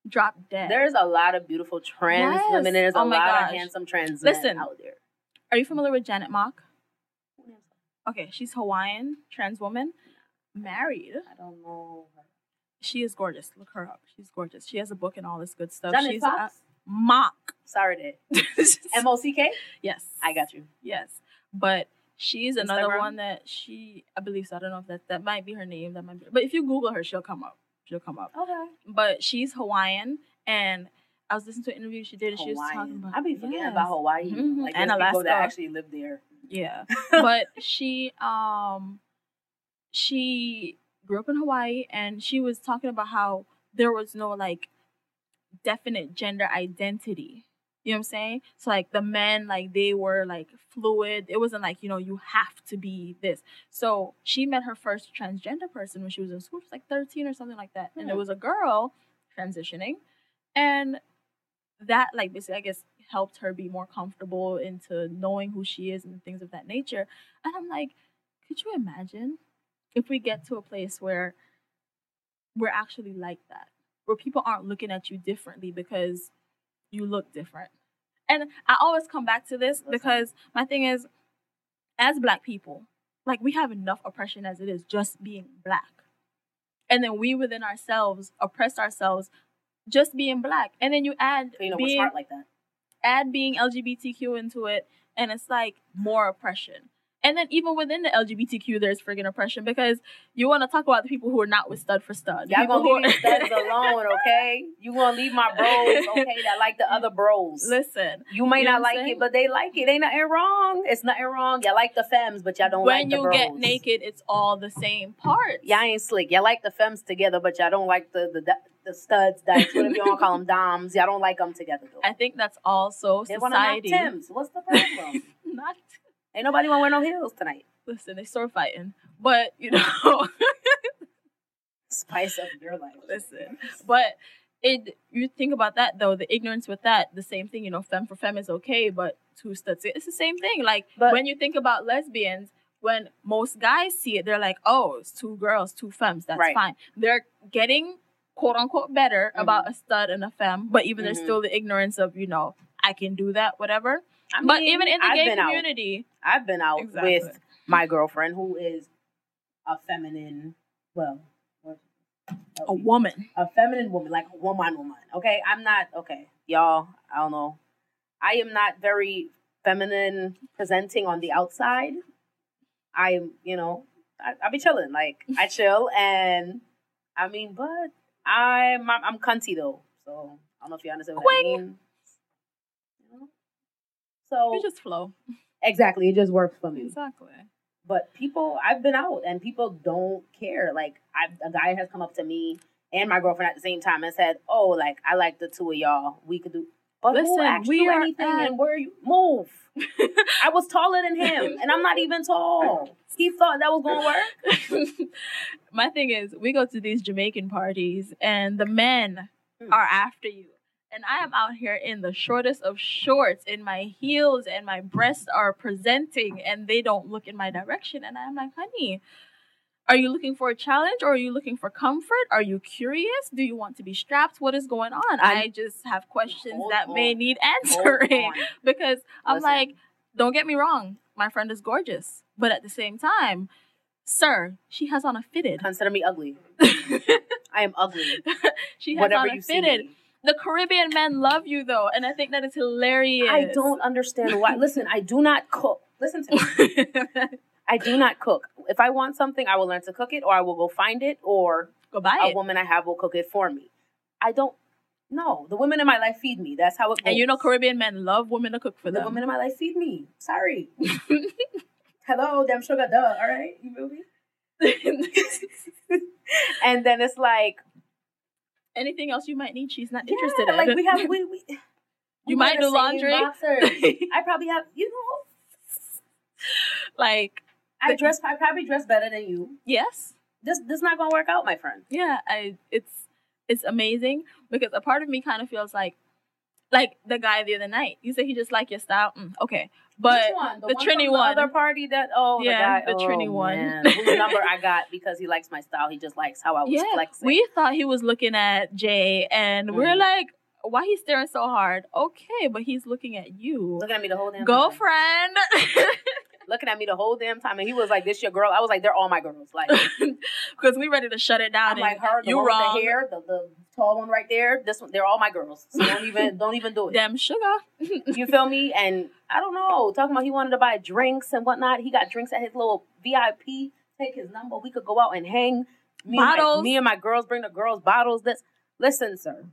Drop dead. There's a lot of beautiful trans yes. women. There's oh a lot gosh. of handsome trans Listen, men out there. Are you familiar with Janet Mock? Okay, she's Hawaiian, trans woman, married. I don't know. She is gorgeous. Look her up. She's gorgeous. She has a book and all this good stuff. Janet she's Fox? A, Mock. Sorry, that. M O C K? Yes. I got you. Yes. But she's Instagram. Another one that she, I believe so. I don't know if that, that might be her name. That might be. But if you Google her, she'll come up. She'll come up. Okay. But she's Hawaiian. And I was listening to an interview she did and Hawaiian. She was talking about. I be forgetting yes. about Hawaii. Mm-hmm. Like, and Alaska. People that actually live there. Yeah. But she, um, she grew up in Hawaii and she was talking about how there was no, like, definite gender identity. You know what I'm saying? So like the men, like they were like fluid. It wasn't like, you know, you have to be this. So she met her first transgender person when she was in school. She was like thirteen or something like that. Hmm. And it was a girl transitioning. And that like basically, I guess, helped her be more comfortable into knowing who she is and things of that nature. And I'm like, could you imagine if we get to a place where we're actually like that? Where people aren't looking at you differently because you look different. And I always come back to this because my thing is, as Black people, like we have enough oppression as it is just being Black. And then we within ourselves oppress ourselves just being Black. And then you add so you know, being, we're smart like that. Add being L G B T Q into it and it's like more oppression. And then even within the L G B T Q, there's friggin' oppression because you want to talk about the people who are not with stud for stud. Y'all gonna leave these studs alone, okay? You gonna leave my bros, okay, that like the other bros. Listen. You may you not like it, but they like it. Ain't nothing wrong. It's nothing wrong. Y'all like the femmes, but y'all don't when like the bros. When you get naked, it's all the same parts. Y'all ain't slick. Y'all like the femmes together, but y'all don't like the... the, the The studs, dykes, whatever you want to call them, doms. Y'all don't like them together, though. I think that's also society. They want to knock Timbs. What's the problem? Not Ain't nobody want to wear no heels tonight. Listen, they start fighting. But, you know. Spice up your life. Listen. But it you think about that, though. The ignorance with that, the same thing. You know, femme for femme is okay, but two studs. It's the same thing. Like, but, when you think about lesbians, when most guys see it, they're like, oh, it's two girls, two femmes. That's right. Fine. They're getting... quote unquote better mm-hmm. about a stud and a femme, but even mm-hmm. there's still the ignorance of, you know, I can do that, whatever. I mean, but even in the I've gay community, out. I've been out exactly. with my girlfriend who is a feminine, well, a woman, a feminine woman, like a woman, woman. Okay, I'm not okay, y'all. I don't know. I am not very feminine presenting on the outside. I am, you know, I, I be chilling, like I chill and. I mean, but I'm I'm cunty though, so I don't know if you understand what Quing. I mean. So you just flow. Exactly, it just works for me. Exactly. But people, I've been out and people don't care. Like I've, a guy has come up to me and my girlfriend at the same time and said, "Oh, like I like the two of y'all. We could do." But listen, who asked you anything at... and where you move? I was taller than him, and I'm not even tall. He thought that was gonna work. My thing is, we go to these Jamaican parties, and the men mm. are after you. And I am out here in the shortest of shorts, in my heels, and my breasts are presenting, and they don't look in my direction. And I'm like, honey, are you looking for a challenge, or are you looking for comfort? Are you curious? Do you want to be strapped? What is going on? I, I just have questions that on. may need answering. Because I'm Listen. like, don't get me wrong. My friend is gorgeous. But at the same time, sir, she has on a fitted. Consider me ugly. I am ugly. She has Whatever on a fitted. The Caribbean men love you, though, and I think that is hilarious. I don't understand why. Listen, I do not cook. Listen to me. I do not cook. If I want something, I will learn to cook it, or I will go find it, or go buy it. A woman I have will cook it for me. I don't... No. The women in my life feed me. That's how it goes. And you know Caribbean men love women to cook for the them. The women in my life feed me. Sorry. Hello, DemSuga, duh. All right? You feel me? And then it's like... Anything else you might need, she's not yeah, interested in. Like we have, we, we, we you might do laundry. I probably have, you know, like I the, dress. I probably dress better than you. Yes, this this is not gonna work out, my friend. Yeah, I. It's it's amazing because a part of me kind of feels like, like the guy the other night. You said he just liked your style. Mm, okay, but which one? The, the one Trini from one, the other party that oh yeah, the, guy, the oh, Trini one. Man. Whose number I got because he likes my style. He just likes how I was yeah, flexing. We thought he was looking at Jay, and mm. we're like, why he's staring so hard? Okay, but he's looking at you. Looking at me the whole damn Go time. Girlfriend. Looking at me the whole damn time, and he was like, "This your girl?" I was like, "They're all my girls." Like, because we ready to shut it down. I'm like, her, the you one wrong. With the hair, the, the tall one right there. This one, they're all my girls. So don't even, don't even do it. DemSuga. You feel me? And I don't know. Talking about he wanted to buy drinks and whatnot. He got drinks at his little V I P. Take his number. We could go out and hang. Me bottles. And my, me and my girls bring the girls bottles. This, listen, sir.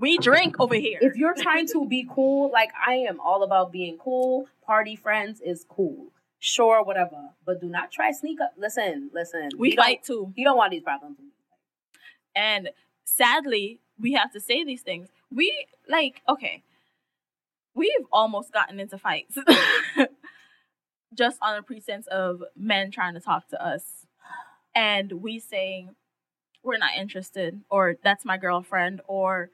We drink over here. If you're trying to be cool, like I am all about being cool. Party friends is cool. Sure, whatever. But do not try sneak up. Listen, listen. We fight too. You don't want these problems. And sadly, we have to say these things. We, like, okay. We've almost gotten into fights. Just on a pretense of men trying to talk to us. And we saying, we're not interested. Or, that's my girlfriend. Or...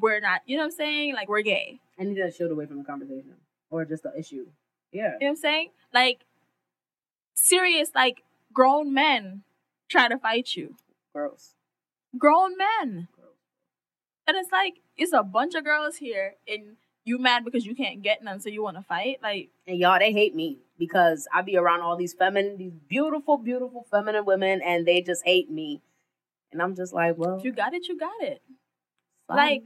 We're not, you know what I'm saying? Like, we're gay. I need to shield away from the conversation or just the issue. Yeah. You know what I'm saying? Like, serious, like, grown men try to fight you. Gross. Grown men. Gross. And it's like, it's a bunch of girls here, and you mad because you can't get none, so you want to fight? Like, and y'all, they hate me because I be around all these feminine, these beautiful, beautiful feminine women, and they just hate me. And I'm just like, well. If you got it, you got it. Fine. Like,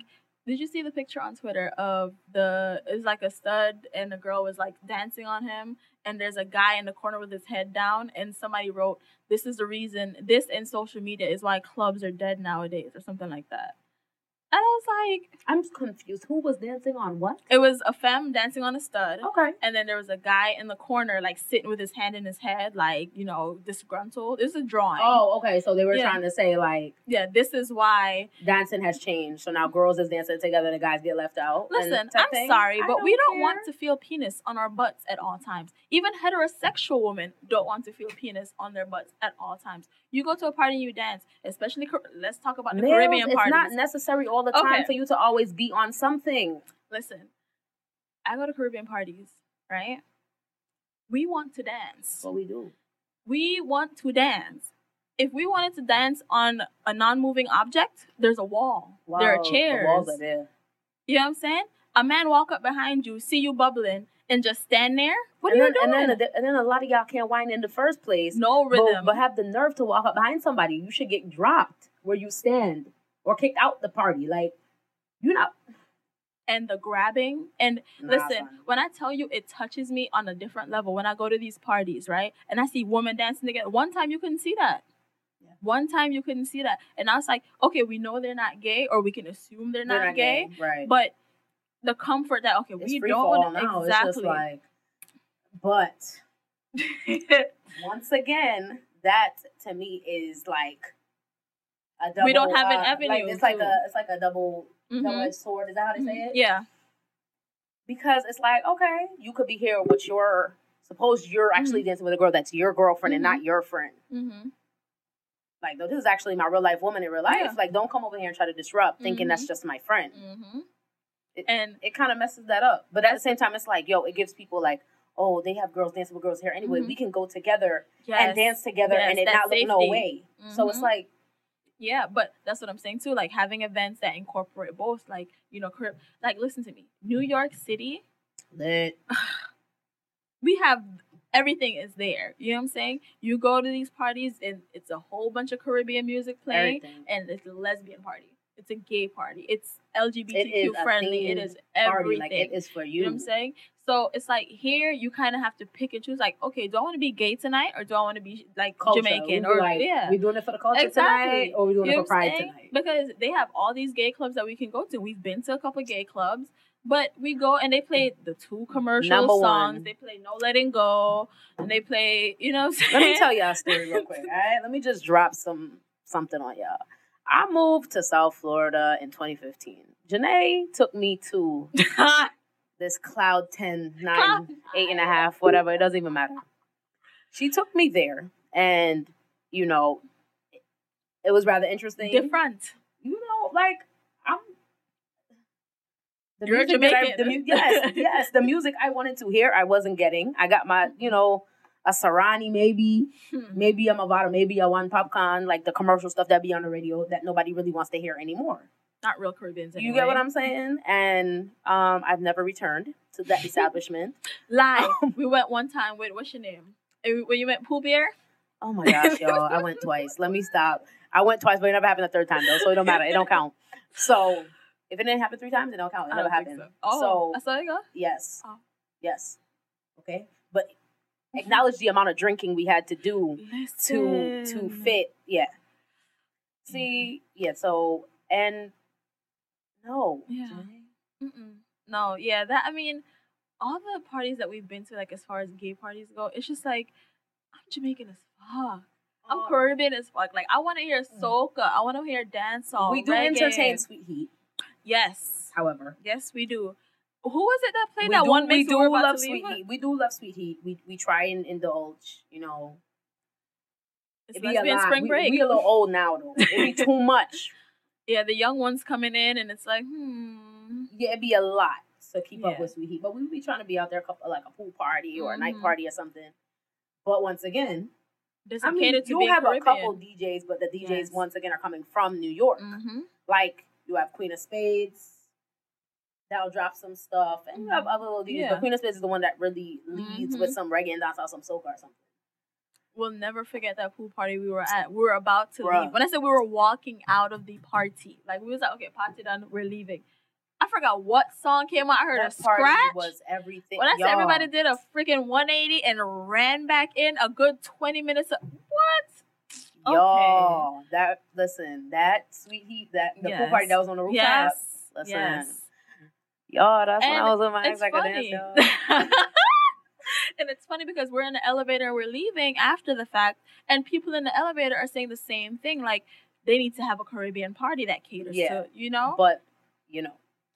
did you see the picture on Twitter of the, it's like a stud and a girl was like dancing on him and there's a guy in the corner with his head down and somebody wrote, this is the reason, this and social media is why clubs are dead nowadays or something like that. And I was like... I'm confused. Who was dancing on what? It was a femme dancing on a stud. Okay. And then there was a guy in the corner, like, sitting with his hand in his head, like, you know, disgruntled. It's a drawing. Oh, okay. So they were yeah. trying to say, like... Yeah, this is why... Dancing has changed. So now girls is dancing together and the guys get left out. Listen, I'm thing. sorry, but don't we don't care. want to feel penis on our butts at all times. Even heterosexual women don't want to feel penis on their butts at all times. You go to a party and you dance, especially... Let's talk about the Males, Caribbean parties. It's not necessary... All the time okay. for you to always be on something. Listen, I go to Caribbean parties, right? We want to dance. Well, we do. We want to dance. If we wanted to dance on a non-moving object, there's a wall. Wow, there are chairs. The walls are there. You know what I'm saying? A man walk up behind you, see you bubbling, and just stand there. What and are then, you doing? And then, and then a lot of y'all can't whine in the first place. No rhythm. But, but have the nerve to walk up behind somebody. You should get dropped where you stand. Or kicked out the party. Like, you know. And the grabbing. And nah, listen, fine. When I tell you it touches me on a different level, when I go to these parties, right? And I see women dancing together. One time you couldn't see that. Yeah. One time you couldn't see that. And I was like, okay, we know they're not gay, or we can assume they're, they're not, not gay. gay. Right. But the comfort that, okay, it's we free don't fall now. Exactly. It's just like, but once again, that to me is like a double. We don't have an avenue. Uh, like, it's, like a, it's like a double, mm-hmm. double-edged sword. Is that how they say it? Yeah. Because it's like, okay, you could be here with your... Suppose you're actually mm-hmm. dancing with a girl that's your girlfriend mm-hmm. and not your friend. Mm-hmm. Like, though, this is actually my real-life woman in real life. Yeah. Like, don't come over here and try to disrupt mm-hmm. thinking that's just my friend. Mm-hmm. It, and it kind of messes that up. But at the same time, it's like, yo, it gives people, like, oh, they have girls dancing with girls here anyway. Mm-hmm. We can go together yes. and dance together yes, and it not safety. Look no way. Mm-hmm. So it's like... Yeah, but that's what I'm saying, too. Like, having events that incorporate both, like, you know, crib. Like, listen to me. New York City... Lit. We have... Everything is there. You know what I'm saying? You go to these parties, and it's a whole bunch of Caribbean music playing. Everything. And it's a lesbian party. It's a gay party. It's L G B T Q friendly. It is everything. Like, it is for you. You know what I'm saying? So it's like here you kind of have to pick and choose. Like, okay, do I want to be gay tonight, or do I want to be like culture. Jamaican? Or like, yeah, we doing it for the culture exactly. tonight, or we doing you it for pride saying? Tonight? Because they have all these gay clubs that we can go to. We've been to a couple of gay clubs, but we go and they play the two commercial Number songs. One. They play "No Letting Go" and they play, you know. What I'm saying? Let me tell y'all a story real quick. All right, let me just drop some something on y'all. I moved to South Florida in twenty fifteen. Janae took me to. This Cloud ten, nine, eight and a half, whatever. It doesn't even matter. She took me there. And, you know, it was rather interesting. Different. You know, like, I'm... The You're music Jamaican. I, the mu- yes, yes. The music I wanted to hear, I wasn't getting. I got my, you know, a Sarani maybe. Hmm. Maybe a Movado. Maybe a One Popcorn. Like, the commercial stuff that be on the radio that nobody really wants to hear anymore. Not real Caribbeans anyway. You get what I'm saying? And um, I've never returned to that establishment. Lie. We went one time with, what's your name? When you went Pooh Bear? Oh my gosh, y'all. I went twice. Let me stop. I went twice, but it never happened a third time, though. So it don't matter. It don't count. So if it didn't happen three times, it don't count. It never happened. So. Oh, so, I saw it go? Yes. Oh. Yes. Okay. But acknowledge the amount of drinking we had to do Listen. to to fit. Yeah. See? Yeah, so, and... No. Yeah. Mm-mm. No, yeah. That I mean, all the parties that we've been to, like as far as gay parties go, it's just like I'm Jamaican as fuck. Oh. I'm Caribbean as fuck. Like I want to hear soca. I want to hear dancehall. We do reggae. Entertain Sweet Heat. Yes. However. Yes, we do. Who was it that played we that do, one? We do love Sweet Heat. We do love Sweet Heat. We we try and indulge. You know. It's lesbian spring break. We, we a little old now though. It'd be too much. Yeah, the young ones coming in, and it's like, hmm. Yeah, it'd be a lot to keep yeah. up with Sweet Heat. But we would be trying to be out there a couple, like a pool party or mm-hmm. a night party or something. But once again, does I mean, you have Caribbean. A couple D Js, but the D Js, yes. once again, are coming from New York. Mm-hmm. Like, you have Queen of Spades. That'll drop some stuff. And you have other little D Js. Yeah. But Queen of Spades is the one that really leads mm-hmm. with some reggae and dancehall, some soca or something. We'll never forget that pool party we were at. We were about to Bruh. leave. When I said we were walking out of the party, like we was like, okay, party done, we're leaving. I forgot what song came out. I heard that a scratch. Party was everything. When I y'all. said everybody did a freaking one eighty and ran back in a good twenty minutes. Of, what? Y'all, okay. that listen, that Sweet Heat, that the yes. pool party that was on the rooftop. Yes. Listen, yes. y'all, that's and when I was in my hands like funny. A dance, y'all. And it's funny because we're in the elevator and we're leaving after the fact, and people in the elevator are saying the same thing. Like, they need to have a Caribbean party that caters yeah, to, you know? But, you know,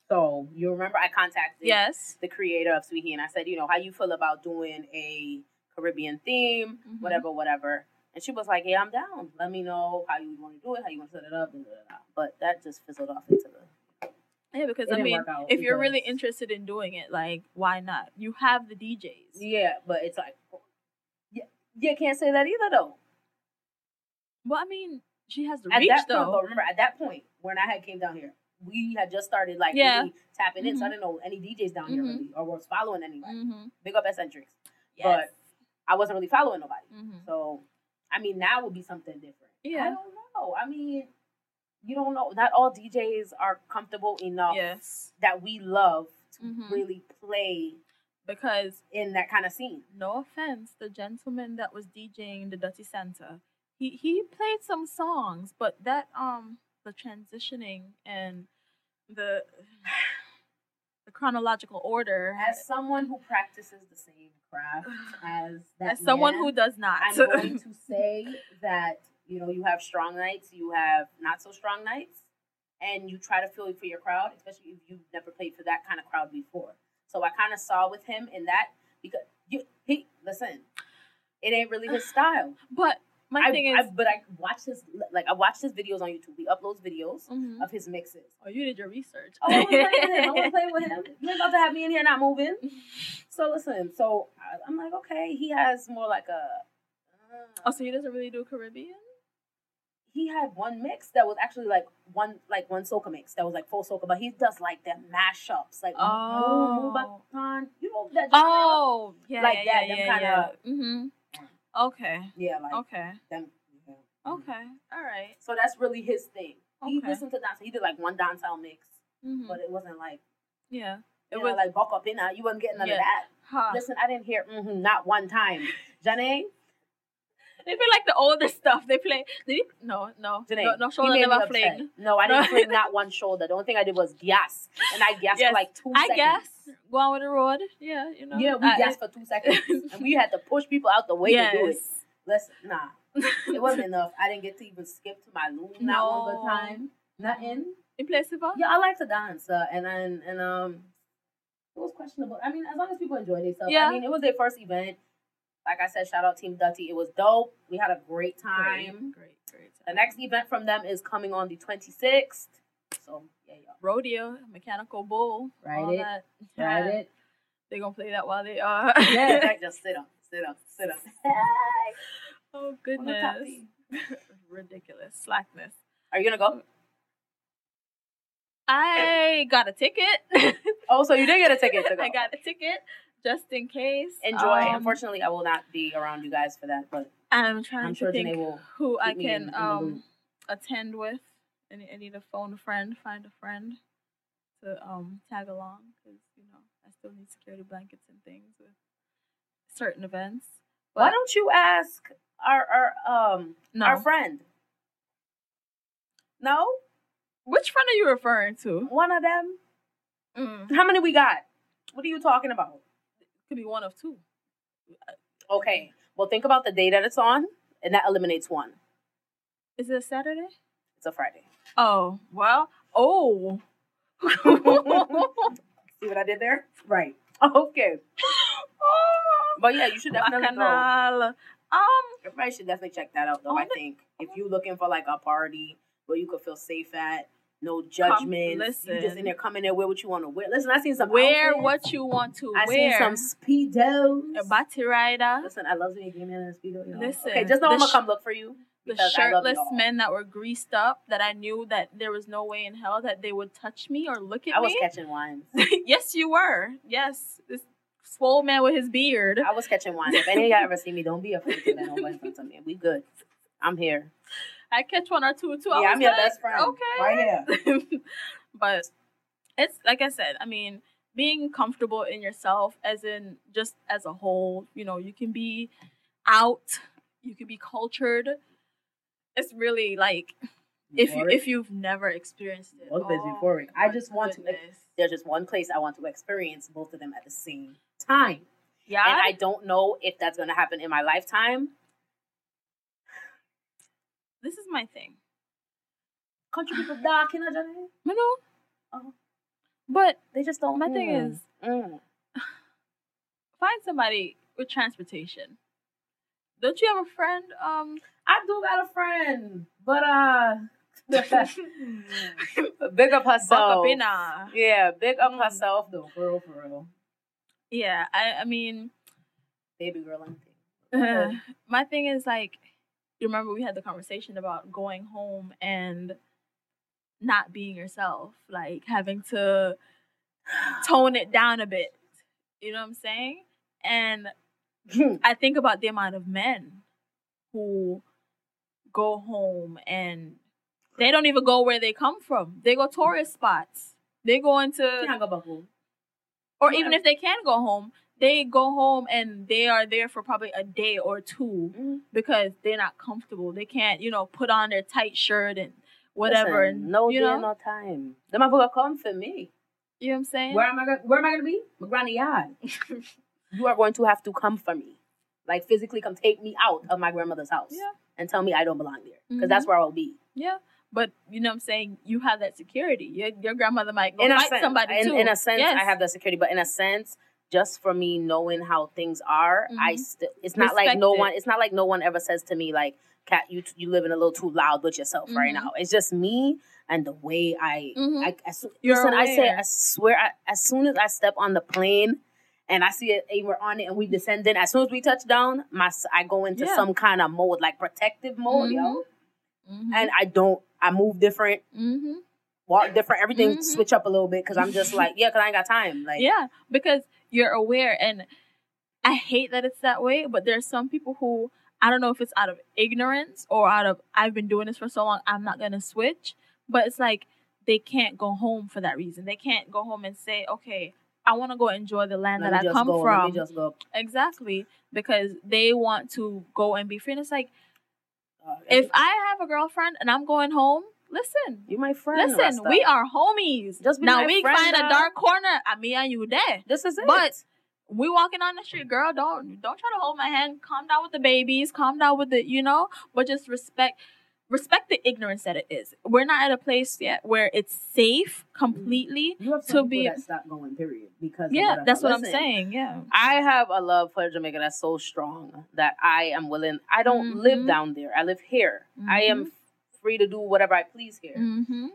so you remember I contacted yes. the creator of Sweet Heat, and I said, you know, how you feel about doing a Caribbean theme, mm-hmm. whatever, whatever. And she was like, yeah, I'm down. Let me know how you want to do it, how you want to set it up. Blah, blah, blah. But that just fizzled off into the... Yeah, because, it I mean, if because... you're really interested in doing it, like, why not? You have the D Js. Yeah, but it's like, yeah, you can't say that either, though. Well, I mean, she has the reach, that though. Point, though. Remember, at that point, when I had came down here, we had just started, like, yeah. really tapping mm-hmm. in, so I didn't know any D Js down mm-hmm. here, really, or was following anybody. Mm-hmm. Big up Eccentrics. Yes. But I wasn't really following nobody. Mm-hmm. So, I mean, now would be something different. Yeah. I don't know. I mean... You don't know. Not all D Js are comfortable enough yes. that we love to mm-hmm. really play because in that kind of scene. No offense, the gentleman that was DJing the Dutty Santa, he he played some songs, but that um the transitioning and the the chronological order. As someone who practices the same craft as that, as man, someone who does not, I'm going to say that, you know, you have strong nights, you have not so strong nights, and you try to feel for your crowd, especially if you've never played for that kind of crowd before. So I kind of saw with him in that, because you he listen, it ain't really his style. But my I, thing is, I, but I watched his like I watched his videos on YouTube. He uploads videos mm-hmm. of his mixes. Oh, you did your research. Oh, I want to play with him. I want to play with him. You ain't about to have me in here not moving. So listen, so I, I'm like, okay, he has more like a. Uh, oh, so he doesn't really do Caribbean. He had one mix that was actually like one like one soca mix that was like full soca, but he does like the mashups, like oh, Mubatan, you know that. Oh, yeah, like yeah, that, yeah, them yeah, kind yeah. of. Mm-hmm. Okay. Yeah, like okay. Them, you know, okay, all right. So that's really his thing. Okay. He listened to dance. He did like one dancehall mix, mm-hmm. but it wasn't like yeah, it was like buck up in that. You wasn't getting none yeah. of that. Huh. Listen, I didn't hear mm-hmm, not one time, Janae. They play like the older stuff. They play. Did he? No, no. Janae, no, no shoulder never fling. No, I didn't fling not one shoulder. The only thing I did was gas. And I gassed yes. for like two I seconds. I gassed. Go on with the road. Yeah, you know. Yeah, we uh, gassed for two seconds. And we had to push people out the way yes. to do it. Let's, nah. It wasn't enough. I didn't get to even skip to my loom no. not one good time. Nothing. Implacable? Yeah, I like to dance. Uh, and, and, and um, it was questionable. I mean, as long as people enjoyed themselves. Yeah. I mean, it was their first event. Like I said, shout out Team Dutty. It was dope. We had a great time. Great, great, great time. The next event from them is coming on the twenty-sixth. So, yeah, y'all. Rodeo, Mechanical Bull. Right it. That. Right yeah. it. They're going to play that while they are. Yeah, like just sit up, sit up, sit up. Oh, goodness. Ridiculous. Slackness. Are you going to go? I got a ticket. Oh, so you did get a ticket to go. I got a ticket. Just in case. Enjoy. Um, Unfortunately, I will not be around you guys for that, but I'm trying I'm to sure think who I can in, um, in attend with. I need, I need to phone a friend, find a friend to um, tag along because, you know, I still need security blankets and things with certain events. But why don't you ask our our um no. our friend? No? Which friend are you referring to? One of them. Mm. How many we got? What are you talking about? Could be one of two. Okay. Well, think about the day that it's on, and that eliminates one. Is it a Saturday? It's a Friday. Oh, well. Oh. See what I did there? Right. Okay. Oh, but yeah, you should definitely go. Um, Everybody should definitely check that out, though, I think. The- if you're looking for, like, a party where you could feel safe at, no judgment. You just in there, come in there, wear what you want to wear. Listen, I seen some Wear outfits. what you want to I wear. I seen some Speedos. A Batty Rider. Listen, I love when you gave me a Speedo. Y'all. Listen. Okay, just know I'm going to come look for you. The shirtless men that were greased up that I knew that there was no way in hell that they would touch me or look at me. I was me. catching wines. Yes, you were. Yes. This swole man with his beard. I was catching wines. If any of y'all ever see me, don't be afraid to let nobody come to me. We good. I'm here. I catch one or two, too. Yeah, I'm your like, best friend. Okay. Right here. But it's, like I said, I mean, being comfortable in yourself as in just as a whole, you know, you can be out, you can be cultured. It's really, like, if, you, if you've never experienced it. Both of it's euphoric. I just want goodness. to, there's just one place I want to experience both of them at the same time. Yeah. And I don't know if that's going to happen in my lifetime. This is my thing. Country people die, can I just no, no. Oh. But they just don't. My mm. thing is, mm. find somebody with transportation. Don't you have a friend? Um, I do got a friend, but uh, big up herself. Big up yeah, big up mm. herself though, for real, for real. Yeah, I, I mean, baby girl, uh, my thing is like. You remember we had the conversation about going home and not being yourself, like having to tone it down a bit. You know what I'm saying? And I think about the amount of men who go home and they don't even go where they come from. They go tourist spots. They go into... Or even if they can go home, they go home and they are there for probably a day or two mm-hmm. because they're not comfortable. They can't, you know, put on their tight shirt and whatever. Listen, no you day, know? No time. Them people gonna come for me. You know what I'm saying? Where am I? Gonna, where am I gonna be? My granny yard. You are going to have to come for me, like physically come take me out of my grandmother's house yeah. and tell me I don't belong there because mm-hmm. that's where I'll be. Yeah. But, you know what I'm saying, you have that security. Your, your grandmother might go fight somebody, in, too. In a sense, yes. I have that security. But in a sense, just for me knowing how things are, mm-hmm. I still it's not Respect like no it. one it's not like no one ever says to me, like, Kat, you you living a little too loud with yourself mm-hmm. right now. It's just me and the way I... Mm-hmm. I, I listen, aware. I say, I swear, I, as soon as I step on the plane and I see it, and we're on it and we descending, as soon as we touch down, my, I go into yeah. some kind of mode, like protective mode, mm-hmm. yo. Mm-hmm. And I don't... I move different, mm-hmm. walk different, everything mm-hmm. switch up a little bit because I'm just like, yeah, because I ain't got time. Like, yeah, because you're aware. And I hate that it's that way, but there's some people who, I don't know if it's out of ignorance or out of, I've been doing this for so long, I'm not going to switch. But it's like, they can't go home for that reason. They can't go home and say, okay, I want to go enjoy the land that I come go, from. Let me just go. Exactly. Because they want to go and be free. And it's like, Uh, if I have a girlfriend and I'm going home, listen. You my friend. Listen, Rasta. We are homies. Just be now my we friend, find now. A dark corner. I mean, and you there. This is it. But we walking on the street, girl. Don't don't try to hold my hand. Calm down with the babies. Calm down with the, you know. But just respect respect the ignorance that it is. We're not at a place yet where it's safe completely you have some to be. That stop going. Period. Because yeah, that's what listen, I'm saying. Yeah, I have a love for Jamaica that's so strong that I am willing. I don't mm-hmm. live down there. I live here. Mm-hmm. I am free to do whatever I please here. Mm-hmm.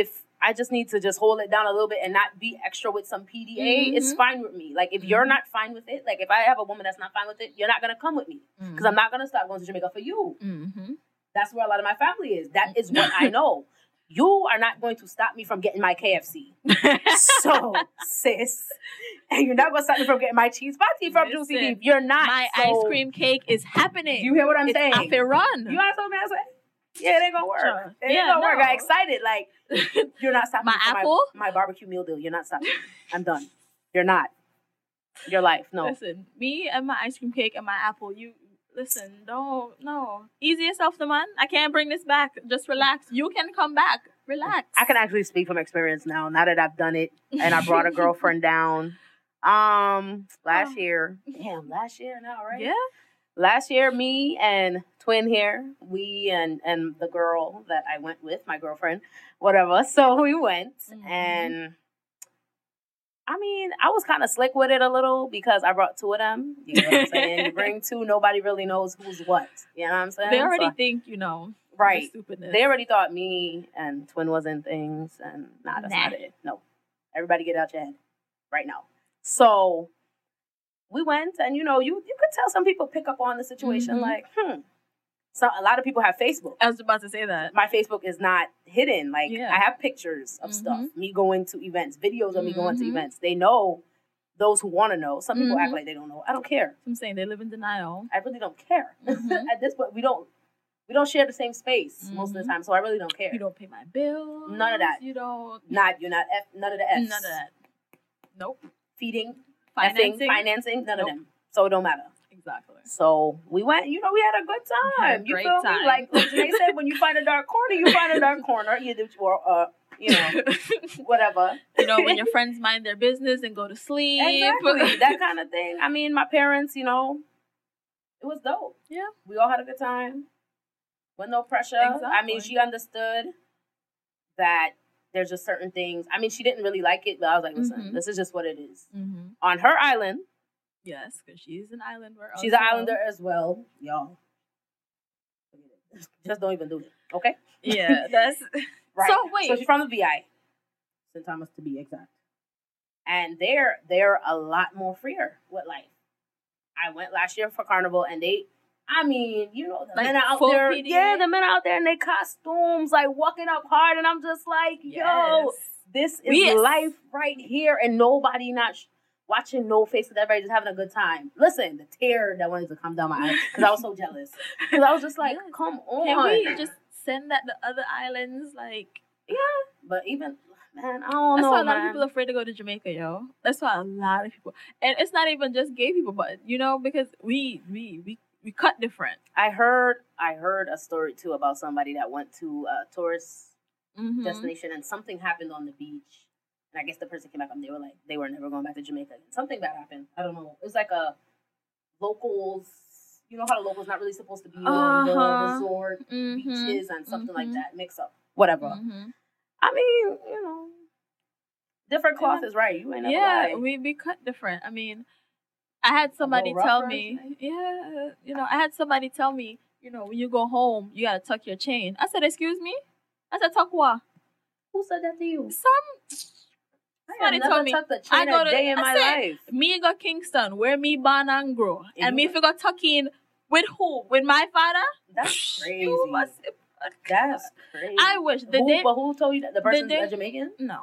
If I just need to just hold it down a little bit and not be extra with some P D A, mm-hmm. it's fine with me. Like if mm-hmm. you're not fine with it, like if I have a woman that's not fine with it, you're not gonna come with me because mm-hmm. I'm not gonna stop going to Jamaica for you. Mm-hmm. That's where a lot of my family is. That is what I know. You are not going to stop me from getting my K F C. So, sis. And you're not going to stop me from getting my cheese patty from Listen, Juicy Beef. You're not. My so. ice cream cake is happening. You hear what I'm it's saying? It's run. You understand what I'm saying? Yeah, it ain't going to work. Sure. It ain't yeah, going to no. work. I excited. Like, you're not stopping my me from apple? My, my barbecue meal deal. You're not stopping me. I'm done. You're not. Your life. No. Listen, me and my ice cream cake and my apple, you... Listen, don't, no. Easy yourself, the man. I can't bring this back. Just relax. You can come back. Relax. I can actually speak from experience now, now that I've done it. And I brought a girlfriend down um, last oh. year. Damn, last year now, right? Yeah. Last year, me and Twin here, we and, and the girl that I went with, my girlfriend, whatever. So we went mm-hmm. and... I mean, I was kind of slick with it a little because I brought two of them. You know what I'm saying? You bring two, nobody really knows who's what. You know what I'm saying? They already so, think, you know, right. the stupidness. They already thought me and Twin was in things and nah, that's nah. not it. No. Everybody get out your head right now. So we went and, you know, you, you could tell some people pick up on the situation mm-hmm. like, hmm. So a lot of people have Facebook. I was about to say that. My Facebook is not hidden. Like, yeah. I have pictures of mm-hmm. stuff. Me going to events. Videos of mm-hmm. me going to events. They know those who want to know. Some people mm-hmm. act like they don't know. I don't care. I'm saying they live in denial. I really don't care. Mm-hmm. At this point, we don't we don't share the same space mm-hmm. most of the time, so I really don't care. You don't pay my bills. None of that. You don't. Not, you're not, F, none of the Fs. None of that. Nope. Feeding. Financing. Effing, financing. None nope. of them. So it don't matter. Exactly. So we went, you know, we had a good time. A you feel time. me? Like they said, when you find a dark corner, you find a dark corner. You do, or, uh, you know, whatever. You know, when your friends mind their business and go to sleep. Exactly. That kind of thing. I mean, my parents, you know, it was dope. Yeah. We all had a good time. With no pressure. Exactly. I mean, she understood that there's just certain things. I mean, she didn't really like it, but I was like, listen, mm-hmm. this is just what it is. Mm-hmm. On her island. Yes, because she's an islander. She's an islander as well, y'all. Just don't even do it, okay? Yeah, that's... right. So, wait. So, she's from the V I. Saint Thomas, to be exact. And they're, they're a lot more freer with life. I went last year for Carnival, and they... I mean, you know, the like men out there... P D A. Yeah, the men out there in their costumes, like, walking up hard, and I'm just like, yes. yo, this is yes. life right here, and nobody not... Sh- Watching no face with everybody just having a good time. Listen, the tear that wanted to come down my eyes because I was so jealous. Because I was just like, yes. come on. Can we just send that to other islands? Like, yeah. But even, man. I don't know, That's why a lot man. of people are afraid to go to Jamaica, yo. That's why a lot of people... And it's not even just gay people, but, you know, because we we we, we cut different. I heard I heard a story, too, about somebody that went to a tourist mm-hmm. destination and something happened on the beach. And I guess the person came back and they were like, they were never going back to Jamaica. Something bad happened. I don't know. It was like a locals... You know how the locals not really supposed to be uh-huh. on the resort mm-hmm. beaches and something mm-hmm. like that. Mix up. Whatever. Mm-hmm. I mean, you know, different cloth yeah. is right. You ain't yeah, we we cut different. I mean, I had somebody tell me, thing. yeah, you know, I had somebody tell me, you know, when you go home, you gotta tuck your chain. I said, excuse me. I said, tuck what? Who said that to you? Some somebody told me. The chain I go to. Day in I my said, life. Me go Kingston, where me born and grow, in and me figure tuck in with who? With my father? That's crazy. You must. That's crazy. I wish. The who, day, but who told you that? The person's a Jamaican? No.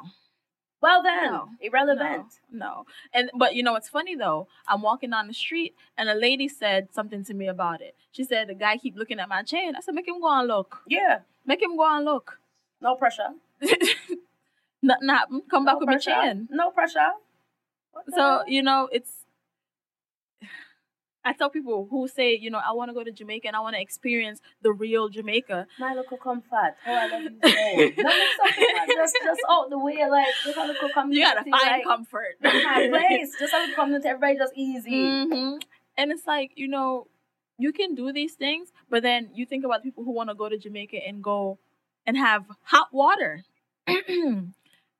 Well then, no, irrelevant. No, no. And But you know what's funny though? I'm walking down the street and a lady said something to me about it. She said, the guy keep looking at my chain. I said, make him go and look. Yeah. Make him go and look. No pressure. Nothing happened. Come no back pressure. with my chain. No pressure. So, you know, it's... I tell people who say, you know, I want to go to Jamaica and I want to experience the real Jamaica. My local comfort. Oh, I love you. Like just, just out the way, like, just a local community. You got to find like, comfort. My place. Just a local community. Everybody just easy. Mm-hmm. And it's like, you know, you can do these things, but then you think about people who want to go to Jamaica and go and have hot water. And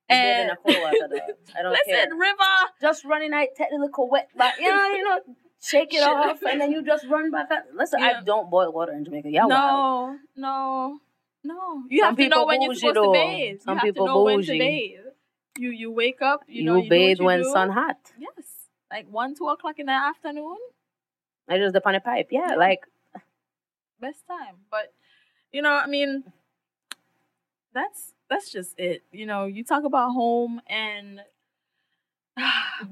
a cola, I don't listen, care. Listen, river. Just running out technical wet, but you know, you know. Shake it off, and then you just run back up. Listen, yeah. I don't boil water in Jamaica. Y'all no, wild. no, no. You Some have to know when you're supposed though. to bathe. Some you have people to know bougie. when to bathe. You you wake up, you, you know you bathe know what when you do. sun hot. Yes, like one, two o'clock in the afternoon. I just dip on a pipe. Yeah, yeah, like best time. But you know, I mean, that's that's just it. You know, you talk about home and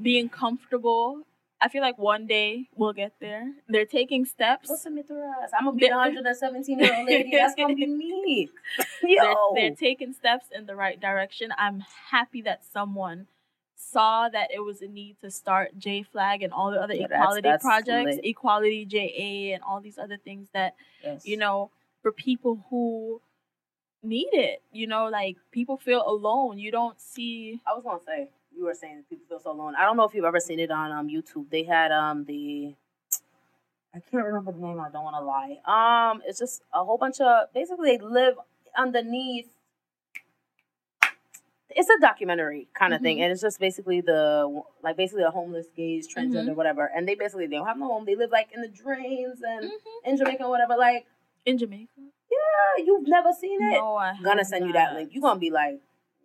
being comfortable. I feel like one day we'll get there. They're taking steps. Listen, Mithras, I'm going to be a one hundred seventeen-year-old lady. That's going to be me. Yo. They're, they're taking steps in the right direction. I'm happy that someone saw that it was a need to start J Flag and all the other yeah, equality that's, that's projects, lit. Equality J A and all these other things that, yes. you know, for people who need it, you know, like people feel alone. You don't see... I was going to say... You were saying that people feel so alone. I don't know if you've ever seen it on um, YouTube. They had um the... I can't remember the name. I don't want to lie. Um, It's just a whole bunch of... Basically, they live underneath... It's a documentary kind of mm-hmm. thing. And it's just basically the... Like, basically the homeless, gays, transgender, mm-hmm. whatever. And they basically... They don't have no home. They live, like, in the drains and mm-hmm. in Jamaica or whatever. Like... In Jamaica? Yeah. You've never seen it? No, I haven't. Gonna send not. you that link. You're gonna be like,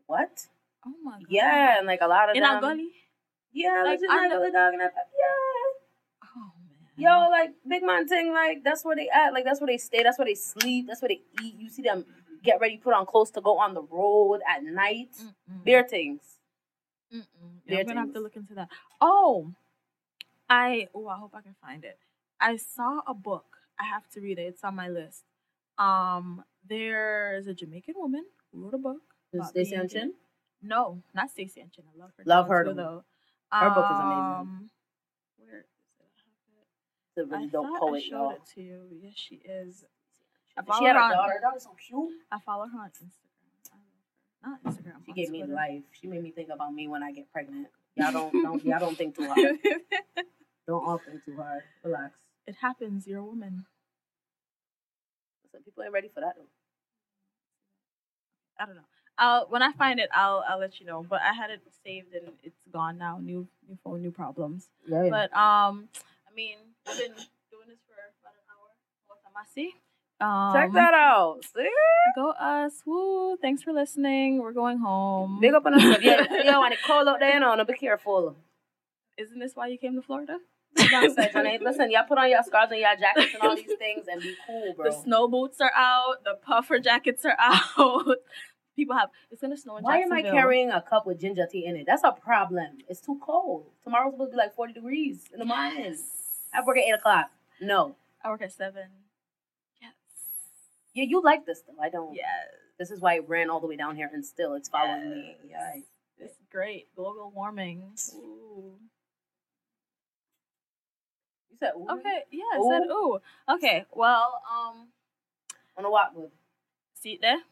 what? Oh my God. Yeah, and like a lot of in them. In our gully? Yeah, like just like a dog and that. Yeah. Oh man. Yo, like big man thing, like that's where they at. Like that's where they stay. That's where they sleep. That's where they eat. You see them get ready, put on clothes to go on the road at night. Mm-mm. Bear things. Mm-mm. Yeah, I'm gonna have to look into that. Oh, I oh I hope I can find it. I saw a book. I have to read it. It's on my list. Um, there's a Jamaican woman who wrote a book. Is Stacey and Chin? No, not Stacey and Chin. I love her. Love her though. Her um, book is amazing. Where is it? She's a really I dope poet, I y'all. It to you. Yes, she is. I she had her a daughter. Her daughter's so cute. I follow her on Instagram. I love her. Not Instagram. She gave Twitter. me life. She made me think about me when I get pregnant. Y'all don't, don't y'all don't think too hard. Don't all think too hard. Relax. It happens. You're a woman. Listen, people ain't ready for that though. I don't know. I'll, when I find it, I'll I'll let you know. But I had it saved and it's gone now. New new phone, new problems. Yeah, yeah. But um, I mean, I've been doing this for about an hour. Um, Check that out. See? Go us. Woo! Thanks for listening. We're going home. Big up on us. Yeah, yo, and it cold out there, you know. No, be careful. Isn't this why you came to Florida? Listen, y'all put on your scarves and y'all jackets and all these things and be cool, bro. The snow boots are out. The puffer jackets are out. People have, it's going to snow in Jacksonville. Why am I carrying a cup with ginger tea in it? That's a problem. It's too cold. Tomorrow's supposed to be like forty degrees in the yes. morning. I work at eight o'clock. No. I work at seven. Yes. Yeah, you like this, though. I don't. Yes. This is why it ran all the way down here, and still it's following yes. me. Yeah, this is great. Global warming. Ooh. You said ooh. Okay, yeah, I ooh. said ooh. Okay, well, um, on a what move? See it there.